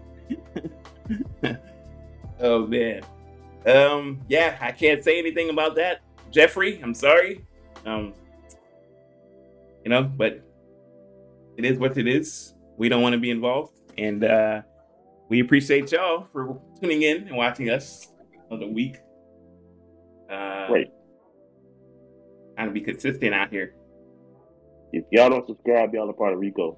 Oh man. Um, yeah, I can't say anything about that, Jeffrey. I'm sorry. Um, you know, but it is what it is. We don't want to be involved, and uh, we appreciate y'all for tuning in and watching us on the week. Uh, Wait, trying to be consistent out here. If y'all don't subscribe, y'all are part of Rico.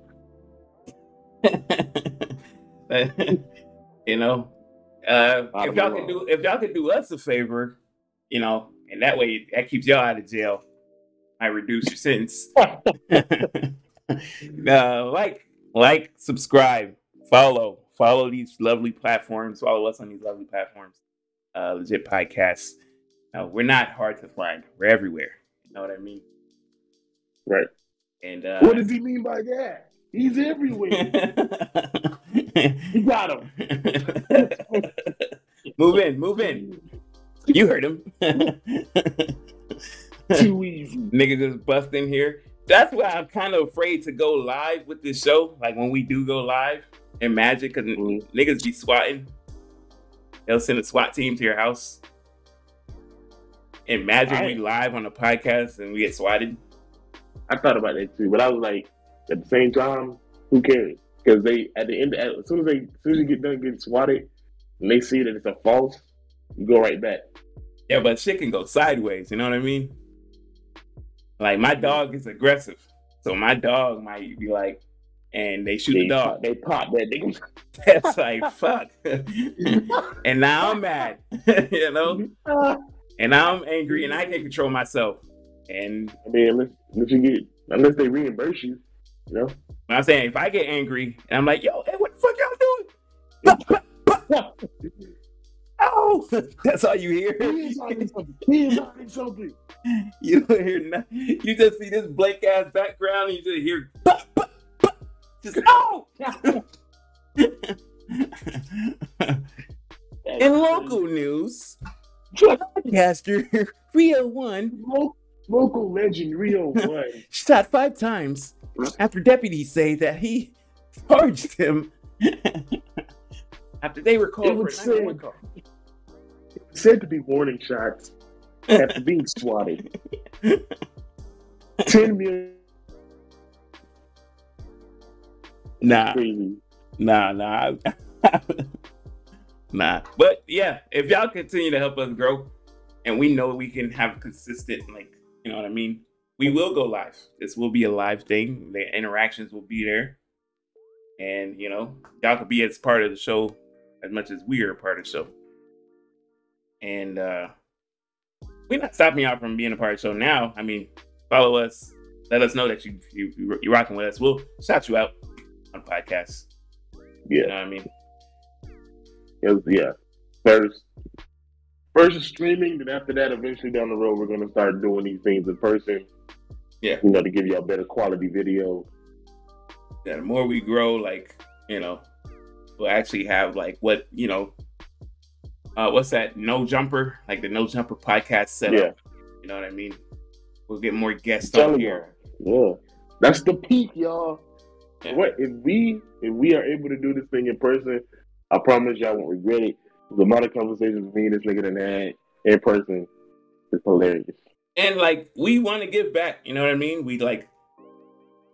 You know, uh, if y'all can do if y'all can do us a favor, you know, and that way that keeps y'all out of jail. I reduce your sentence. uh, like, like, subscribe, follow, follow these lovely platforms. Follow us on these lovely platforms. Uh, Legit Podcast. Uh, we're not hard to find. We're everywhere. You know what I mean? Right. And uh, what does he mean by that? He's everywhere. You got him. Move in, move in. You heard him. Too easy. Niggas just bust in here. That's why I'm kind of afraid to go live with this show. Like when we do go live, imagine, because mm-hmm. niggas be swatting. They'll send a SWAT team to your house. Imagine I, we live on a podcast and we get swatted. I thought about that too, but I was like, at the same time, who cares? Because they, at the end, as soon as they, as soon as you get done getting swatted, and they see that it's a false, you go right back. Yeah, but shit can go sideways. You know what I mean? Like my dog is aggressive, so my dog might be like, and they shoot they, the dog. They pop that nigga. That's like fuck. And now I'm mad, you know. And now I'm angry, and I can't control myself. And I mean, unless, unless you get, unless they reimburse you. You know? I'm saying if I get angry and I'm like, yo, hey, what the fuck y'all doing? Oh, that's all you hear. He's on something. He's on something. You don't hear nothing. You just see this blank ass background and you just hear bah, bah, bah. Just oh. In local news, podcaster Rio One. Local legend Rio One shot five times after deputies say that he charged him after they were called for said, call. Said to be warning shots after being swatted. Ten million. Nah, nah, nah, nah. But yeah, if y'all continue to help us grow, and we know we can have consistent, like, you know what I mean. We will go live. This will be a live thing. The interactions will be there. And, you know, y'all could be as part of the show as much as we are a part of the show. And uh, we're not stopping y'all from being a part of the show now. I mean, follow us. Let us know that you, you, you're rocking with us. We'll shout you out on podcasts. Yeah. You know what I mean? It was, yeah. First, first is streaming. Then after that, eventually down the road, we're going to start doing these things in person. Yeah. You know, to give y'all better quality video. Yeah, the more we grow, like, you know, we'll actually have, like, what, you know, uh, what's that, No Jumper? Like, the No Jumper podcast setup. Yeah. You know what I mean? We'll get more guests on here. You. Yeah. That's the peak, y'all. Yeah. What if we if we are able to do this thing in person, I promise y'all won't regret it. The amount of conversations me and this nigga done had in person is hilarious. And, like, we want to give back. You know what I mean? We, like,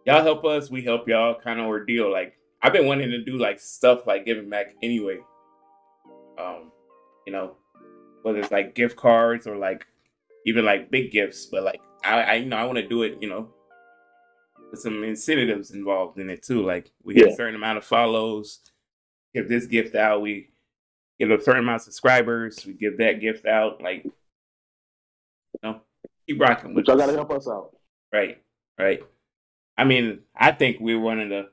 y'all help us, we help y'all kind of ordeal. Like, I've been wanting to do, like, stuff like giving back anyway. Um, you know, whether it's, like, gift cards or, like, even, like, big gifts. But, like, I, I you know, I want to do it, you know, with some incentives involved in it, too. Like, we get yeah. a certain amount of follows. Give this gift out. We give a certain amount of subscribers. We give that gift out. Like, you know, keep rocking with us. Y'all got to help us out. Right, right. I mean, I think we're one of the,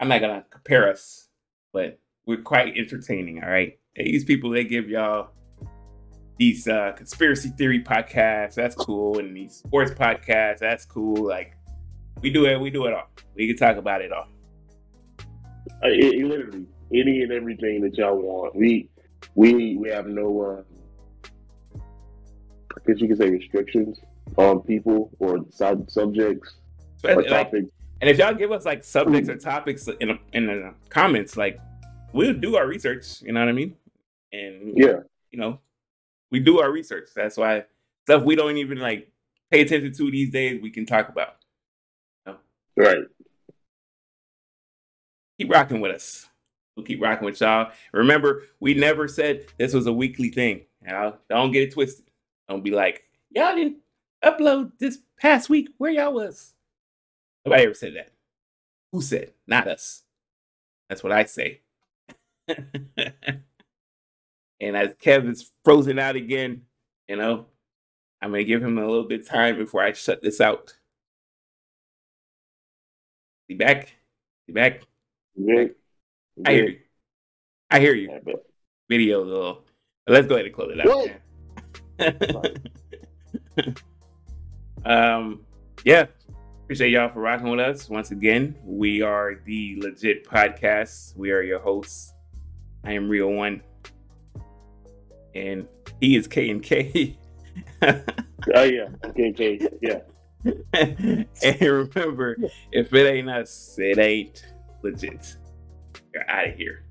I'm not going to compare us, but we're quite entertaining, all right? These people, they give y'all these uh, conspiracy theory podcasts, that's cool, and these sports podcasts, that's cool. Like, we do it, we do it all. We can talk about it all. Uh, it, it literally, any and everything that y'all want. We we, we have no, uh, I guess you could say restrictions. on um, people or sub- subjects or like, topics. And if y'all give us like subjects or topics in a, in the comments, like we'll do our research, you know what I mean? And yeah, you know, we do our research. That's why stuff we don't even like pay attention to these days, we can talk about. You know? Right. Keep rocking with us. We'll keep rocking with y'all. Remember, we never said this was a weekly thing. You know? Don't get it twisted. Don't be like, y'all didn't upload this past week where y'all was. Nobody ever said that. Who said? Not us. That's what I say. And as Kevin's frozen out again, you know, I'm going to give him a little bit of time before I shut this out. Be back. Be back. Yeah. I hear you. I hear you. Yeah. Video though. Let's go ahead and close it out. Yeah. Um, yeah, appreciate y'all for rocking with us. Once again, we are the Legit Podcast. We are your hosts. I am Real One. And he is K and K. Oh yeah, K and K, yeah. And remember, if it ain't us, it ain't legit. You're out of here.